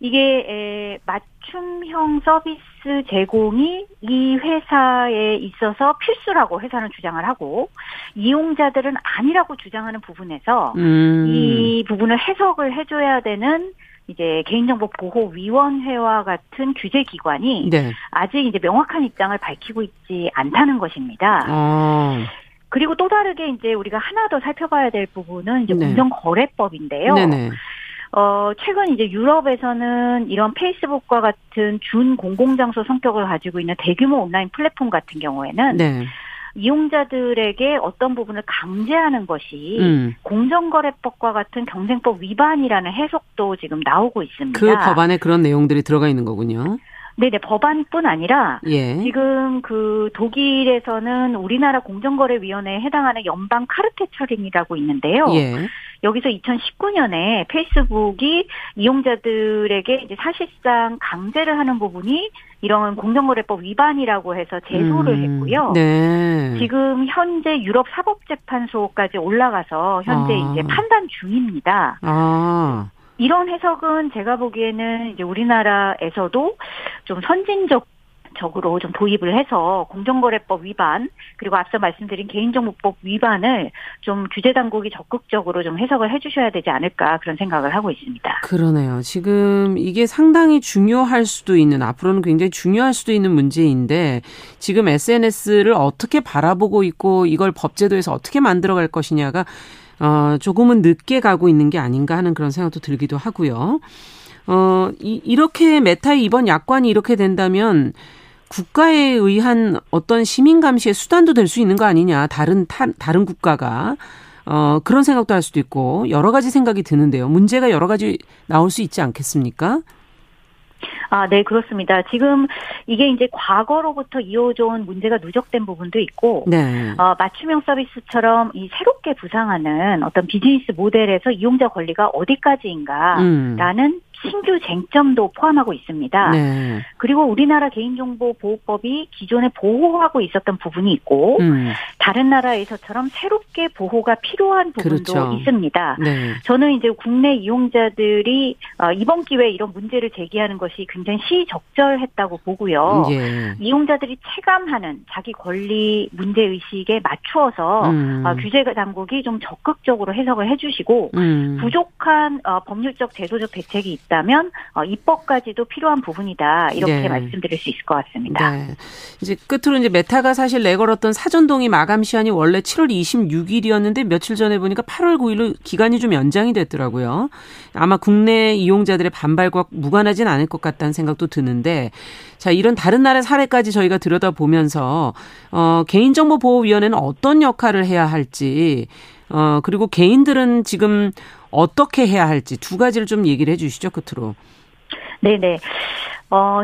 이게 맞춤형 서비스 제공이 이 회사에 있어서 필수라고 회사는 주장을 하고 이용자들은 아니라고 주장하는 부분에서 이 부분을 해석을 해줘야 되는 이제 개인정보보호위원회와 같은 규제기관이 아직 이제 명확한 입장을 밝히고 있지 않다는 것입니다. 그리고 또 다르게 이제 우리가 하나 더 살펴봐야 될 부분은 이제 공정거래법인데요. 네네. 최근 이제 유럽에서는 이런 페이스북과 같은 준 공공장소 성격을 가지고 있는 대규모 온라인 플랫폼 같은 경우에는 이용자들에게 어떤 부분을 강제하는 것이 공정거래법과 같은 경쟁법 위반이라는 해석도 지금 나오고 있습니다. 그 법안에 그런 내용들이 들어가 있는 거군요. 네네, 법안뿐 아니라 지금 그 독일에서는 우리나라 공정거래위원회에 해당하는 연방 카르텔처링이라고 있는데요. 여기서 2019년에 페이스북이 이용자들에게 이제 사실상 강제를 하는 부분이 이런 공정거래법 위반이라고 해서 제소를 했고요. 네. 지금 현재 유럽 사법재판소까지 올라가서 현재 이제 판단 중입니다. 이런 해석은 제가 보기에는 이제 우리나라에서도 좀 선진적으로 좀 도입을 해서 공정거래법 위반 그리고 앞서 말씀드린 개인정보법 위반을 좀 규제 당국이 적극적으로 좀 해석을 해주셔야 되지 않을까 그런 생각을 하고 있습니다. 그러네요. 지금 이게 상당히 중요할 수도 있는 앞으로는 굉장히 중요할 수도 있는 문제인데 지금 SNS를 어떻게 바라보고 있고 이걸 법제도에서 어떻게 만들어갈 것이냐가 조금은 늦게 가고 있는 게 아닌가 하는 그런 생각도 들기도 하고요. 이렇게 메타의 이번 약관이 이렇게 된다면 국가에 의한 어떤 시민 감시의 수단도 될 수 있는 거 아니냐. 다른 국가가 그런 생각도 할 수도 있고 여러 가지 생각이 드는데요. 문제가 여러 가지 나올 수 있지 않겠습니까? 아, 네, 그렇습니다. 지금 이게 이제 과거로부터 이어져온 문제가 누적된 부분도 있고, 네. 맞춤형 서비스처럼 이 새롭게 부상하는 어떤 비즈니스 모델에서 이용자 권리가 어디까지인가라는 신규 쟁점도 포함하고 있습니다. 네. 그리고 우리나라 개인정보보호법이 기존에 보호하고 있었던 부분이 있고 다른 나라에서처럼 새롭게 보호가 필요한 부분도 그렇죠. 있습니다. 네. 저는 이제 국내 이용자들이 이번 기회에 이런 문제를 제기하는 것이 굉장히 시의적절했다고 보고요. 예. 이용자들이 체감하는 자기 권리 문제의식에 맞추어서 규제 당국이 좀 적극적으로 해석을 해주시고 부족한 법률적 제도적 대책이 있다. 다면 입법까지도 필요한 부분이다 이렇게 네. 말씀드릴 수 있을 것 같습니다. 네. 이제 끝으로 이제 메타가 사실 내걸었던 사전동의 마감 시한이 원래 7월 26일이었는데 며칠 전에 보니까 8월 9일로 기간이 좀 연장이 됐더라고요. 아마 국내 이용자들의 반발과 무관하진 않을 것 같다는 생각도 드는데 자 이런 다른 나라의 사례까지 저희가 들여다보면서 개인정보보호위원회는 어떤 역할을 해야 할지 그리고 개인들은 지금 어떻게 해야 할지 두 가지를 좀 얘기를 해 주시죠, 끝으로. 네네.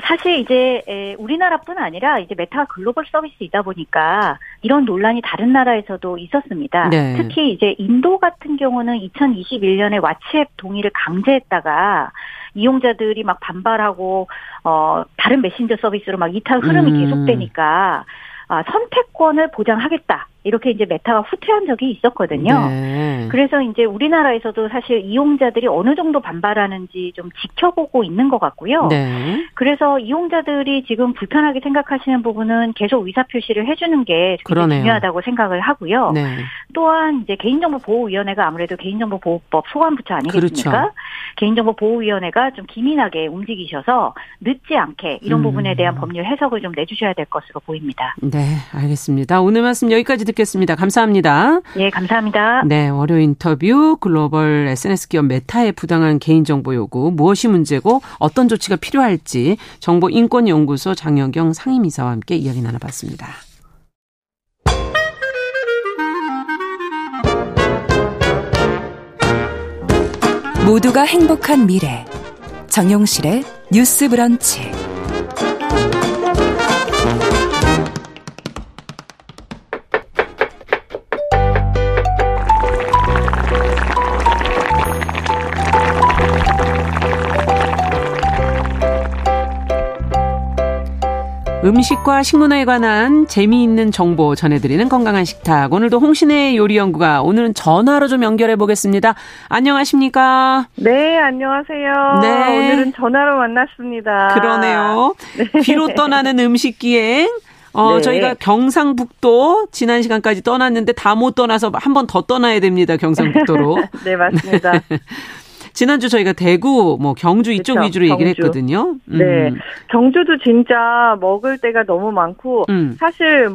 사실 이제 우리나라뿐 아니라 이제 메타가 글로벌 서비스이다 보니까 이런 논란이 다른 나라에서도 있었습니다. 네. 특히 이제 인도 같은 경우는 2021년에 왓츠앱 동의를 강제했다가 이용자들이 막 반발하고 다른 메신저 서비스로 막 이탈 흐름이 계속되니까 선택권을 보장하겠다. 이렇게 이제 메타가 후퇴한 적이 있었거든요. 네. 그래서 이제 우리나라에서도 사실 이용자들이 어느 정도 반발하는지 좀 지켜보고 있는 것 같고요. 네. 그래서 이용자들이 지금 불편하게 생각하시는 부분은 계속 의사표시를 해주는 게 굉장히 중요하다고 생각을 하고요. 네. 또한 이제 개인정보보호위원회가 아무래도 개인정보보호법 소관부처 아니겠습니까? 그렇죠. 개인정보보호위원회가 좀 기민하게 움직이셔서 늦지 않게 이런 부분에 대한 법률 해석을 좀 내주셔야 될 것으로 보입니다. 네, 알겠습니다. 오늘 말씀 여기까지 듣겠습니다. 감사합니다. 예, 감사합니다. 네, 월요일 인터뷰 글로벌 SNS 기업 메타의 부당한 개인정보 요구 무엇이 문제고 어떤 조치가 필요할지 정보인권연구소 장여경 상임이사와 함께 이야기 나눠봤습니다. 모두가 행복한 미래 정용실의 뉴스 브런치. 음식과 식문화에 관한 재미있는 정보 전해드리는 건강한 식탁. 오늘도 홍신혜 요리연구가 오늘은 전화로 좀 연결해 보겠습니다. 안녕하십니까? 네, 안녕하세요. 네. 오늘은 전화로 만났습니다. 그러네요. 네. 귀로 떠나는 음식기행. 네. 저희가 경상북도 지난 시간까지 떠났는데 다 못 떠나서 한 번 더 떠나야 됩니다. 경상북도로. 네, 맞습니다. 지난주 저희가 대구, 경주 이쪽 그렇죠. 위주로 얘기를 경주. 했거든요. 네. 경주도 진짜 먹을 데가 너무 많고, 사실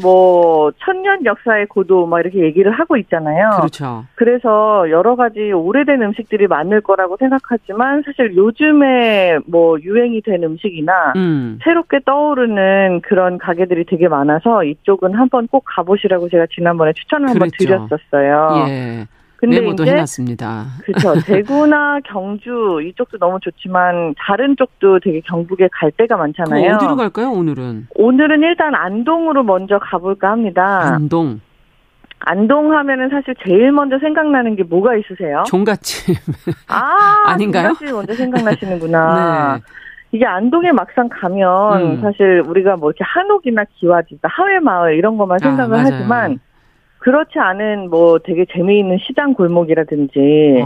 천년 역사의 고도 이렇게 얘기를 하고 있잖아요. 그렇죠. 그래서 여러 가지 오래된 음식들이 많을 거라고 생각하지만, 사실 요즘에 유행이 된 음식이나, 새롭게 떠오르는 그런 가게들이 되게 많아서, 이쪽은 한번 꼭 가보시라고 제가 지난번에 추천을 한번 드렸었어요. 예. 근데 메모도 해놨습니다. 그렇죠. 대구나 경주 이쪽도 너무 좋지만 다른 쪽도 되게 경북에 갈 데가 많잖아요. 어디로 갈까요 오늘은? 오늘은 일단 안동으로 먼저 가볼까 합니다. 안동. 안동하면은 사실 제일 먼저 생각나는 게 뭐가 있으세요? 종갓집. 아, 아닌가요? 종갓집 먼저 생각나시는구나. 네. 이게 안동에 막상 가면 사실 우리가 뭐 이렇게 한옥이나 기와집이나 하회마을 이런 것만 생각을 하지만 그렇지 않은 뭐 되게 재미있는 시장 골목이라든지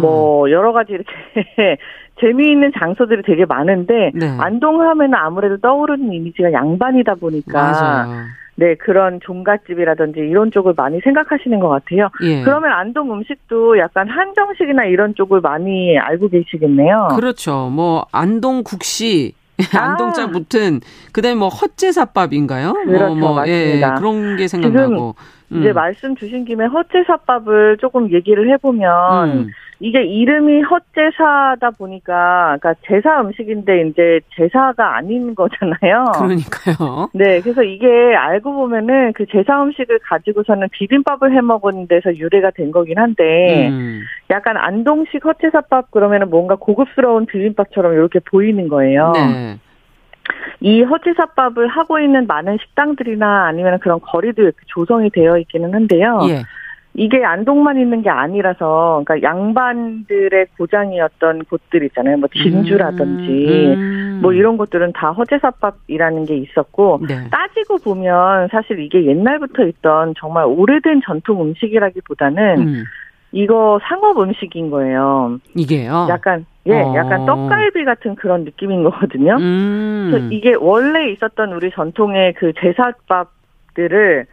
뭐 여러 가지 이렇게 재미있는 장소들이 되게 많은데 네. 안동하면 아무래도 떠오르는 이미지가 양반이다 보니까 맞아요. 네, 그런 종갓집이라든지 이런 쪽을 많이 생각하시는 것 같아요. 예. 그러면 안동 음식도 약간 한정식이나 이런 쪽을 많이 알고 계시겠네요. 그렇죠. 뭐 안동 국시, 안동자 붙은, 그다음에 뭐 헛제사밥인가요? 그렇죠, 맞습니다. 예, 그런 게 생각나고. 지금 이제 말씀 주신 김에 헛제사밥을 조금 얘기를 해보면 이게 이름이 헛제사다 보니까, 그러니까 제사 음식인데 이제 제사가 아닌 거잖아요. 그러니까요. 네, 그래서 이게 알고 보면은 그 제사 음식을 가지고서는 비빔밥을 해 먹은 데서 유래가 된 거긴 한데, 약간 안동식 헛제사밥 그러면은 뭔가 고급스러운 비빔밥처럼 이렇게 보이는 거예요. 네. 이 헛제사밥을 하고 있는 많은 식당들이나 아니면 그런 거리도 이렇게 조성이 되어 있기는 한데요. 예. 이게 안동만 있는 게 아니라서, 그러니까 양반들의 고장이었던 곳들 있잖아요. 뭐 진주라든지 뭐 이런 곳들은 다 허제사밥이라는 게 있었고 네. 따지고 보면 사실 이게 옛날부터 있던 정말 오래된 전통 음식이라기보다는 이거 상업 음식인 거예요. 이게요? 약간 약간 떡갈비 같은 그런 느낌인 거거든요. 그래서 이게 원래 있었던 우리 전통의 그 제사밥들을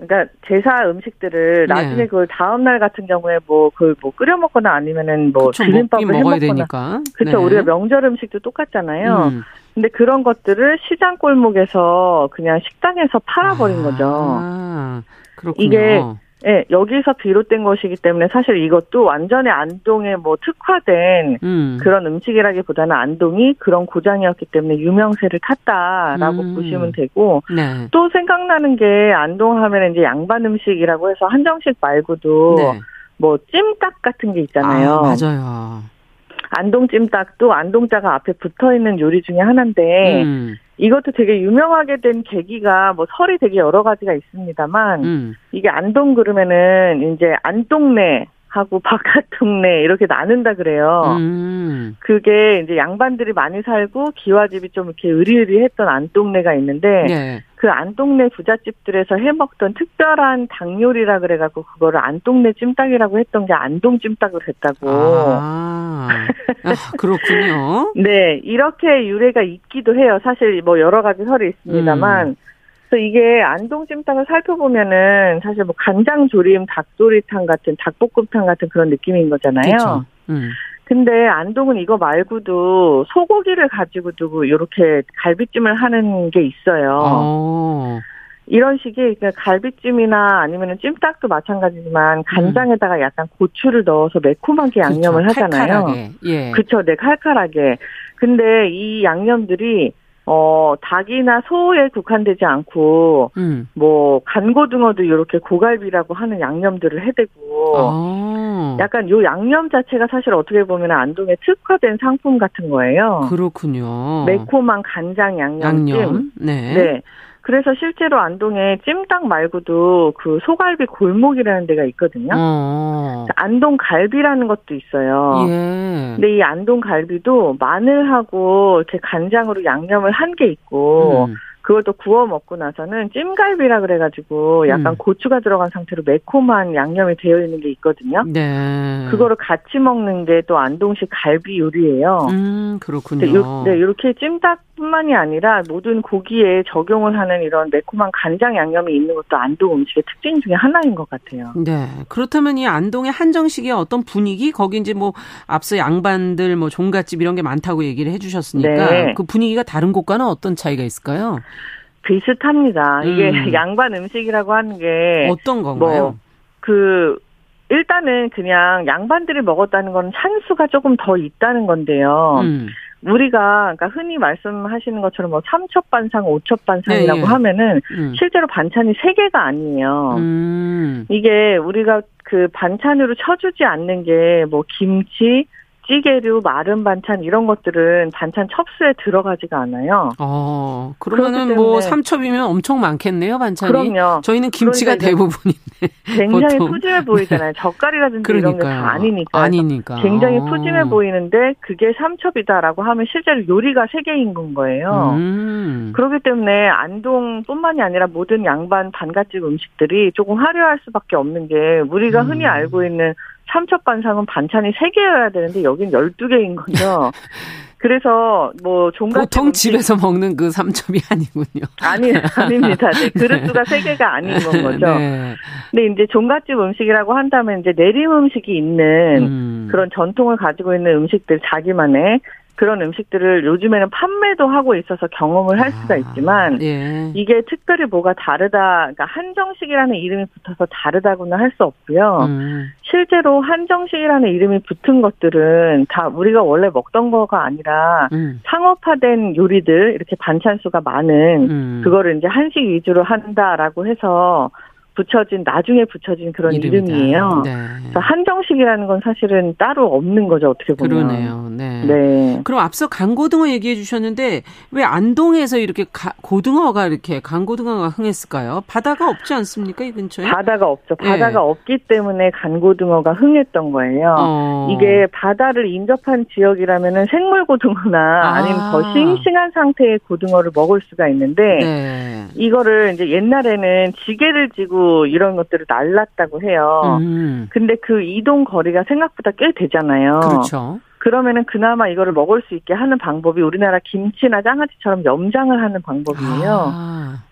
그러니까 제사 음식들을 나중에 그걸 다음 날 같은 경우에 뭐 그걸 뭐 끓여 먹거나 아니면은 뭐 비빔밥을 해 먹거나 되니까. 그쵸, 네. 우리가 명절 음식도 똑같잖아요. 근데 그런 것들을 시장 골목에서 그냥 식당에서 팔아버린 거죠. 아, 그렇군요. 이게 네, 여기서 비롯된 것이기 때문에 사실 이것도 완전히 안동에 뭐 특화된 그런 음식이라기보다는 안동이 그런 고장이었기 때문에 유명세를 탔다라고 보시면 되고 네. 또 생각나는 게 안동 하면 이제 양반 음식이라고 해서 한정식 말고도 네. 뭐 찜닭 같은 게 있잖아요. 아, 맞아요. 안동 찜닭도 안동자가 앞에 붙어 있는 요리 중에 하나인데 이것도 되게 유명하게 된 계기가 뭐 설이 되게 여러 가지가 있습니다만 이게 안동 그러면은 이제 안동네 하고 바깥동네 이렇게 나눈다 그래요. 그게 이제 양반들이 많이 살고 기와집이 좀 이렇게 으리으리했던 안동네가 있는데 네. 그 안동네 부잣집들에서 해먹던 특별한 닭 요리라 그래갖고 그거를 안동네 찜닭이라고 했던 게 안동 찜닭으로 됐다고. 그렇군요. 네, 이렇게 유래가 있기도 해요. 사실 뭐 여러 가지 설이 있습니다만. 그래서 이게 안동 찜닭을 살펴보면은 사실 뭐 간장 조림, 닭조리탕 같은 닭볶음탕 같은 그런 느낌인 거잖아요. 그렇죠. 근데 안동은 이거 말고도 소고기를 가지고도 이렇게 갈비찜을 하는 게 있어요. 이런 식의 갈비찜이나 아니면은 찜닭도 마찬가지지만 간장에다가 약간 고추를 넣어서 매콤하게 양념을 그쵸, 하잖아요. 칼칼하게. 예. 그렇죠, 네, 칼칼하게. 근데 이 양념들이 닭이나 소에 국한되지 않고, 뭐, 간고등어도 이렇게 고갈비라고 하는 양념들을 해대고, 약간 요 양념 자체가 사실 어떻게 보면 안동에 특화된 상품 같은 거예요. 그렇군요. 매콤한 간장 양념찜. 양념? 네. 네. 그래서 실제로 안동에 찜닭 말고도 그 소갈비 골목이라는 데가 있거든요. 안동 갈비라는 것도 있어요. 예. 근데 이 안동 갈비도 마늘하고 이렇게 간장으로 양념을 한 게 있고 그것도 구워 먹고 나서는 찜갈비라 그래가지고 약간 고추가 들어간 상태로 매콤한 양념이 되어 있는 게 있거든요. 네. 그거를 같이 먹는 게 또 안동식 갈비 요리예요. 그렇군요. 네, 이렇게 찜닭뿐만이 아니라 모든 고기에 적용을 하는 이런 매콤한 간장 양념이 있는 것도 안동 음식의 특징 중에 하나인 것 같아요. 네. 그렇다면 이 안동의 한정식의 어떤 분위기, 거기 이제 뭐 앞서 양반들 뭐 종갓집 이런 게 많다고 얘기를 해주셨으니까 네. 그 분위기가 다른 곳과는 어떤 차이가 있을까요? 비슷합니다. 이게 양반 음식이라고 하는 게 어떤 건가요? 뭐 그 일단은 그냥 양반들이 먹었다는 건 산수가 조금 더 있다는 건데요. 우리가 그러니까 흔히 말씀하시는 것처럼 뭐 삼첩반상, 오첩반상이라고 네, 예. 하면은 실제로 반찬이 세 개가 아니에요. 이게 우리가 그 반찬으로 쳐주지 않는 게 뭐 김치, 찌개류, 마른 반찬 이런 것들은 반찬 첩수에 들어가지가 않아요. 어, 그러면은 뭐 3첩이면 엄청 많겠네요, 반찬이. 그럼요. 저희는 김치가 그러니까 대부분인데. 굉장히 푸짐해 보이잖아요. 젓갈이라든지 그러니까요. 이런 게 다 아니니까. 굉장히 푸짐해 보이는데 그게 3첩이다라고 하면 실제로 요리가 3개인 건 거예요. 그렇기 때문에 안동뿐만이 아니라 모든 양반 반갓집 음식들이 조금 화려할 수밖에 없는 게 우리가 흔히 알고 있는 삼첩반상은 반찬이 3개여야 되는데 여긴 12개인 거죠. 그래서 뭐 종갓집 보통 음식... 집에서 먹는 그 삼첩이 아니군요. 아닙니다. 네, 그릇 수가 3개가 아닌 건 거죠. 네. 근데 이제 종갓집 음식이라고 한다면 이제 내림 음식이 있는 그런 전통을 가지고 있는 음식들 자기만의 그런 음식들을 요즘에는 판매도 하고 있어서 경험을 할 수가 있지만 예. 이게 특별히 뭐가 다르다, 그러니까 한정식이라는 이름이 붙어서 다르다고는 할 수 없고요. 실제로 한정식이라는 이름이 붙은 것들은 다 우리가 원래 먹던 거가 아니라 상업화된 요리들, 이렇게 반찬수가 많은 그거를 이제 한식 위주로 한다라고 해서 붙여진, 나중에 붙여진 그런 이름이에요. 네. 그래서 한정식이라는 건 사실은 따로 없는 거죠, 어떻게 보면. 그러네요. 네. 네. 그럼 앞서 간고등어 얘기해 주셨는데 왜 안동에서 이렇게 고등어가 이렇게 간고등어가 흥했을까요? 바다가 없지 않습니까, 이 근처에? 바다가 없죠. 바다가 네. 없기 때문에 간고등어가 흥했던 거예요. 이게 바다를 인접한 지역이라면은 생물고등어나 아니면 더 싱싱한 상태의 고등어를 먹을 수가 있는데 네. 이거를 이제 옛날에는 지게를 지고 이런 것들을 날랐다고 해요. 근데 그 이동 거리가 생각보다 꽤 되잖아요. 그렇죠. 그러면은 그나마 이거를 먹을 수 있게 하는 방법이 우리나라 김치나 장아찌처럼 염장을 하는 방법이에요.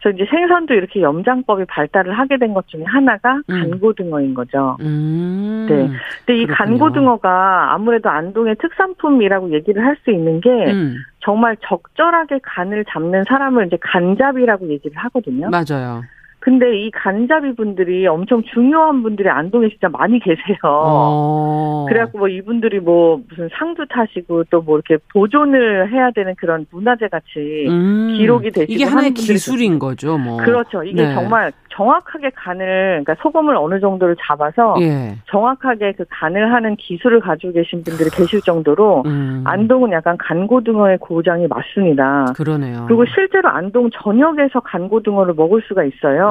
그래서 이제 생선도 이렇게 염장법이 발달을 하게 된 것 중에 하나가 간고등어인 거죠. 네. 근데 이 그렇군요. 간고등어가 아무래도 안동의 특산품이라고 얘기를 할 수 있는 게 정말 적절하게 간을 잡는 사람을 이제 간잡이라고 얘기를 하거든요. 맞아요. 근데 이 간잡이 분들이 엄청 중요한 분들이 안동에 진짜 많이 계세요. 그래갖고 뭐 이분들이 뭐 무슨 상도 타시고 또 뭐 이렇게 보존을 해야 되는 그런 문화재 같이 기록이 되시고 이게 하나의 기술인 거죠, 뭐. 그렇죠. 이게 네. 정말 정확하게 간을, 그러니까 소금을 어느 정도를 잡아서 예. 정확하게 그 간을 하는 기술을 가지고 계신 분들이 계실 정도로 안동은 약간 간고등어의 고장이 맞습니다. 그러네요. 그리고 실제로 안동 전역에서 간고등어를 먹을 수가 있어요.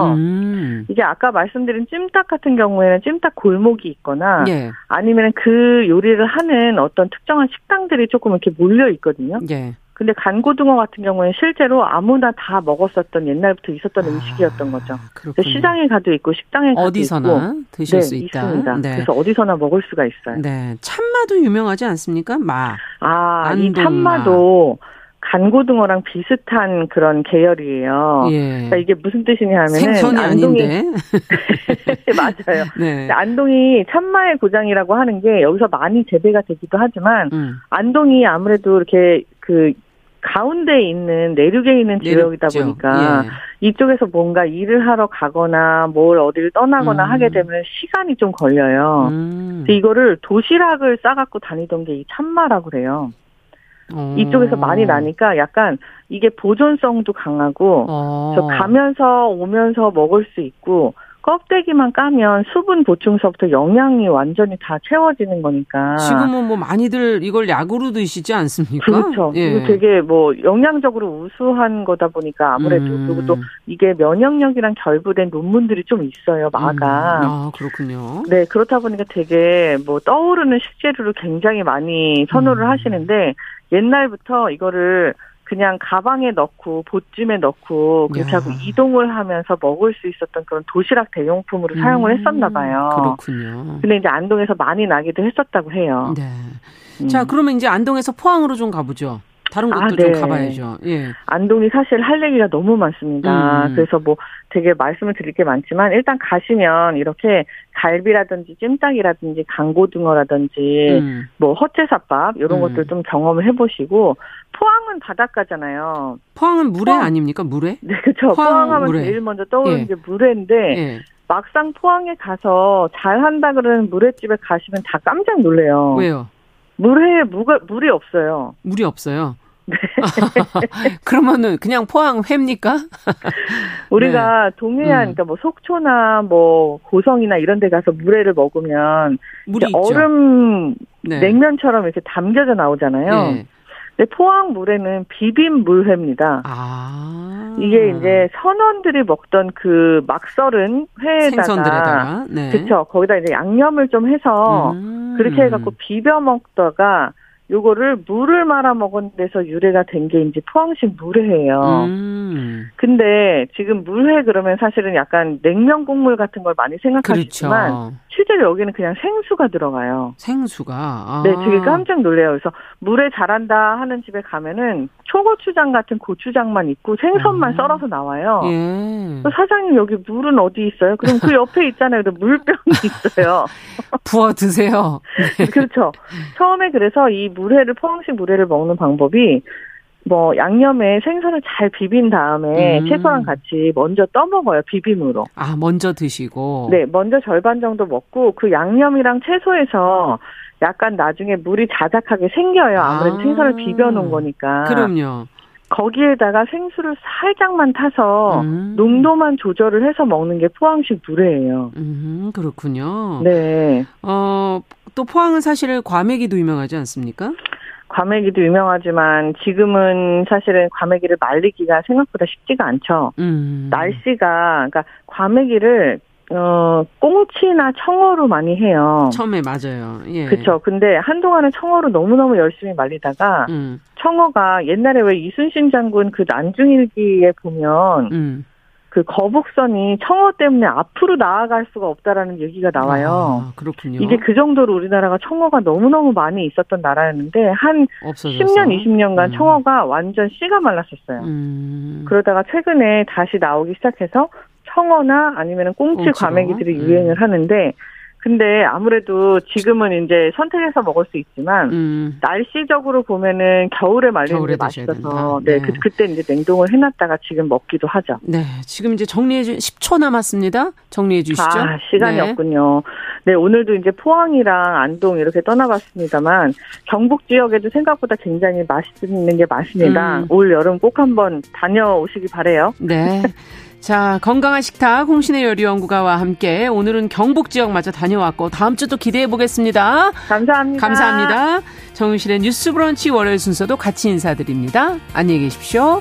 이게 아까 말씀드린 찜닭 같은 경우에는 찜닭 골목이 있거나 예. 아니면 그 요리를 하는 어떤 특정한 식당들이 조금 이렇게 몰려 있거든요. 예. 근데 간고등어 같은 경우에는 실제로 아무나 다 먹었었던 옛날부터 있었던 음식이었던 거죠. 시장에 가도 있고 식당에 가도 어디서나 있고. 드실 네, 수 있다. 있습니다. 네. 그래서 어디서나 먹을 수가 있어요. 네, 참마도 유명하지 않습니까? 마. 아, 이 참마도. 간고등어랑 비슷한 그런 계열이에요. 예. 그러니까 이게 무슨 뜻이냐 하면은 생선이 안동이 아닌데. 맞아요. 네. 안동이 참마의 고장이라고 하는 게 여기서 많이 재배가 되기도 하지만 안동이 아무래도 이렇게 그 가운데에 있는 내륙에 있는 지역이다 보니까 예. 이쪽에서 뭔가 일을 하러 가거나 뭘 어디를 떠나거나 하게 되면 시간이 좀 걸려요. 그래서 이거를 도시락을 싸갖고 다니던 게 이 참마라고 그래요. 이쪽에서 많이 나니까 약간 이게 보존성도 강하고 가면서 오면서 먹을 수 있고 껍데기만 까면 수분 보충서부터 영양이 완전히 다 채워지는 거니까. 지금은 뭐 많이들 이걸 약으로 드시지 않습니까? 그렇죠. 예. 되게 뭐 영양적으로 우수한 거다 보니까 아무래도 그리고 또 이게 면역력이랑 결부된 논문들이 좀 있어요. 마가. 아 그렇군요. 네 그렇다 보니까 되게 뭐 떠오르는 식재료를 굉장히 많이 선호를 하시는데 옛날부터 이거를 그냥 가방에 넣고 보찜에 넣고 그렇게 하고 이동을 하면서 먹을 수 있었던 그런 도시락 대용품으로 사용을 했었나 봐요. 그렇군요. 근데 이제 안동에서 많이 나기도 했었다고 해요. 네. 자, 그러면 이제 안동에서 포항으로 좀 가보죠. 다른 곳도 네. 좀 가봐야죠. 예. 안동이 사실 할 얘기가 너무 많습니다. 그래서 뭐 되게 말씀을 드릴 게 많지만 일단 가시면 이렇게 갈비라든지 찜닭이라든지 간고등어라든지 뭐 헛제사밥 이런 것들 좀 경험을 해보시고 포항은 바닷가잖아요. 포항은 물회 아닙니까? 물회? 네, 그렇죠. 포항하면 물회. 제일 먼저 떠오르는 게 물회인데 예. 막상 포항에 가서 잘한다 그러는 물회집에 가시면 다 깜짝 놀래요. 왜요? 물회에 물이 없어요. 물이 없어요? 네. 그러면은 그냥 포항 회입니까? 우리가 네. 동해안, 그러니까 뭐 속초나 뭐 고성이나 이런 데 가서 물회를 먹으면 물이 얼음 네. 냉면처럼 이렇게 담겨져 나오잖아요. 네. 근데 포항물회는 비빔물회입니다. 아. 이게 이제 선원들이 먹던 그 막 썰은 회에다가. 생선들에다가. 네. 그쵸. 거기다 이제 양념을 좀 해서 그렇게 해갖고 비벼 먹다가 요거를 물을 말아 먹은 데서 유래가 된 게 이제 포항식 물회예요. 근데 지금 물회 그러면 사실은 약간 냉면 국물 같은 걸 많이 생각하시지만 그렇죠. 실제로 여기는 그냥 생수가 들어가요. 생수가. 아. 네, 되게 깜짝 놀래요. 그래서 물회 잘한다 하는 집에 가면은 초고추장 같은 고추장만 있고 생선만 썰어서 나와요. 예. 사장님 여기 물은 어디 있어요? 그럼 그 옆에 있잖아요. 물병이 있어요. 부어 드세요. 네. 그렇죠. 처음에 그래서 이 물회를 포항식 물회를 먹는 방법이 뭐 양념에 생선을 잘 비빈 다음에 채소랑 같이 먼저 떠먹어요. 비빔으로. 아, 먼저 드시고. 네, 먼저 절반 정도 먹고 그 양념이랑 채소에서 약간 나중에 물이 자작하게 생겨요. 아무래도 생선을 비벼놓은 거니까. 그럼요. 거기에다가 생수를 살짝만 타서 농도만 조절을 해서 먹는 게 포항식 물회예요. 그렇군요. 네. 또 포항은 사실 과메기도 유명하지 않습니까? 과메기도 유명하지만 지금은 사실은 과메기를 말리기가 생각보다 쉽지가 않죠. 날씨가 그러니까 과메기를 꽁치나 청어로 많이 해요. 처음에 맞아요. 예. 그렇죠. 근데 한동안은 청어로 너무너무 열심히 말리다가 청어가 옛날에 왜 이순신 장군 그 난중일기에 보면 그 거북선이 청어 때문에 앞으로 나아갈 수가 없다라는 얘기가 나와요. 아, 그렇군요. 이제 그 정도로 우리나라가 청어가 너무너무 많이 있었던 나라였는데 한 없어져서. 10년, 20년간 청어가 완전 씨가 말랐었어요. 그러다가 최근에 다시 나오기 시작해서 청어나 아니면 꽁치 과메기들이 유행을 하는데 근데 아무래도 지금은 이제 선택해서 먹을 수 있지만 날씨적으로 보면은 겨울에 말리는 게 맛있어서 네, 그때 이제 냉동을 해놨다가 지금 먹기도 하죠. 네, 지금 이제 10초 남았습니다. 정리해 주시죠. 아, 시간이 네. 없군요. 네, 오늘도 이제 포항이랑 안동 이렇게 떠나봤습니다만 경북 지역에도 생각보다 굉장히 맛있는 게 많습니다. 올 여름 꼭 한번 다녀오시기 바래요. 네. 자, 건강한 식탁 홍신혜 요리연구가와 함께 오늘은 경북 지역 마저 다녀왔고 다음 주 또 기대해 보겠습니다. 감사합니다. 감사합니다. 정용실의 뉴스 브런치 월요일 순서도 같이 인사드립니다. 안녕히 계십시오.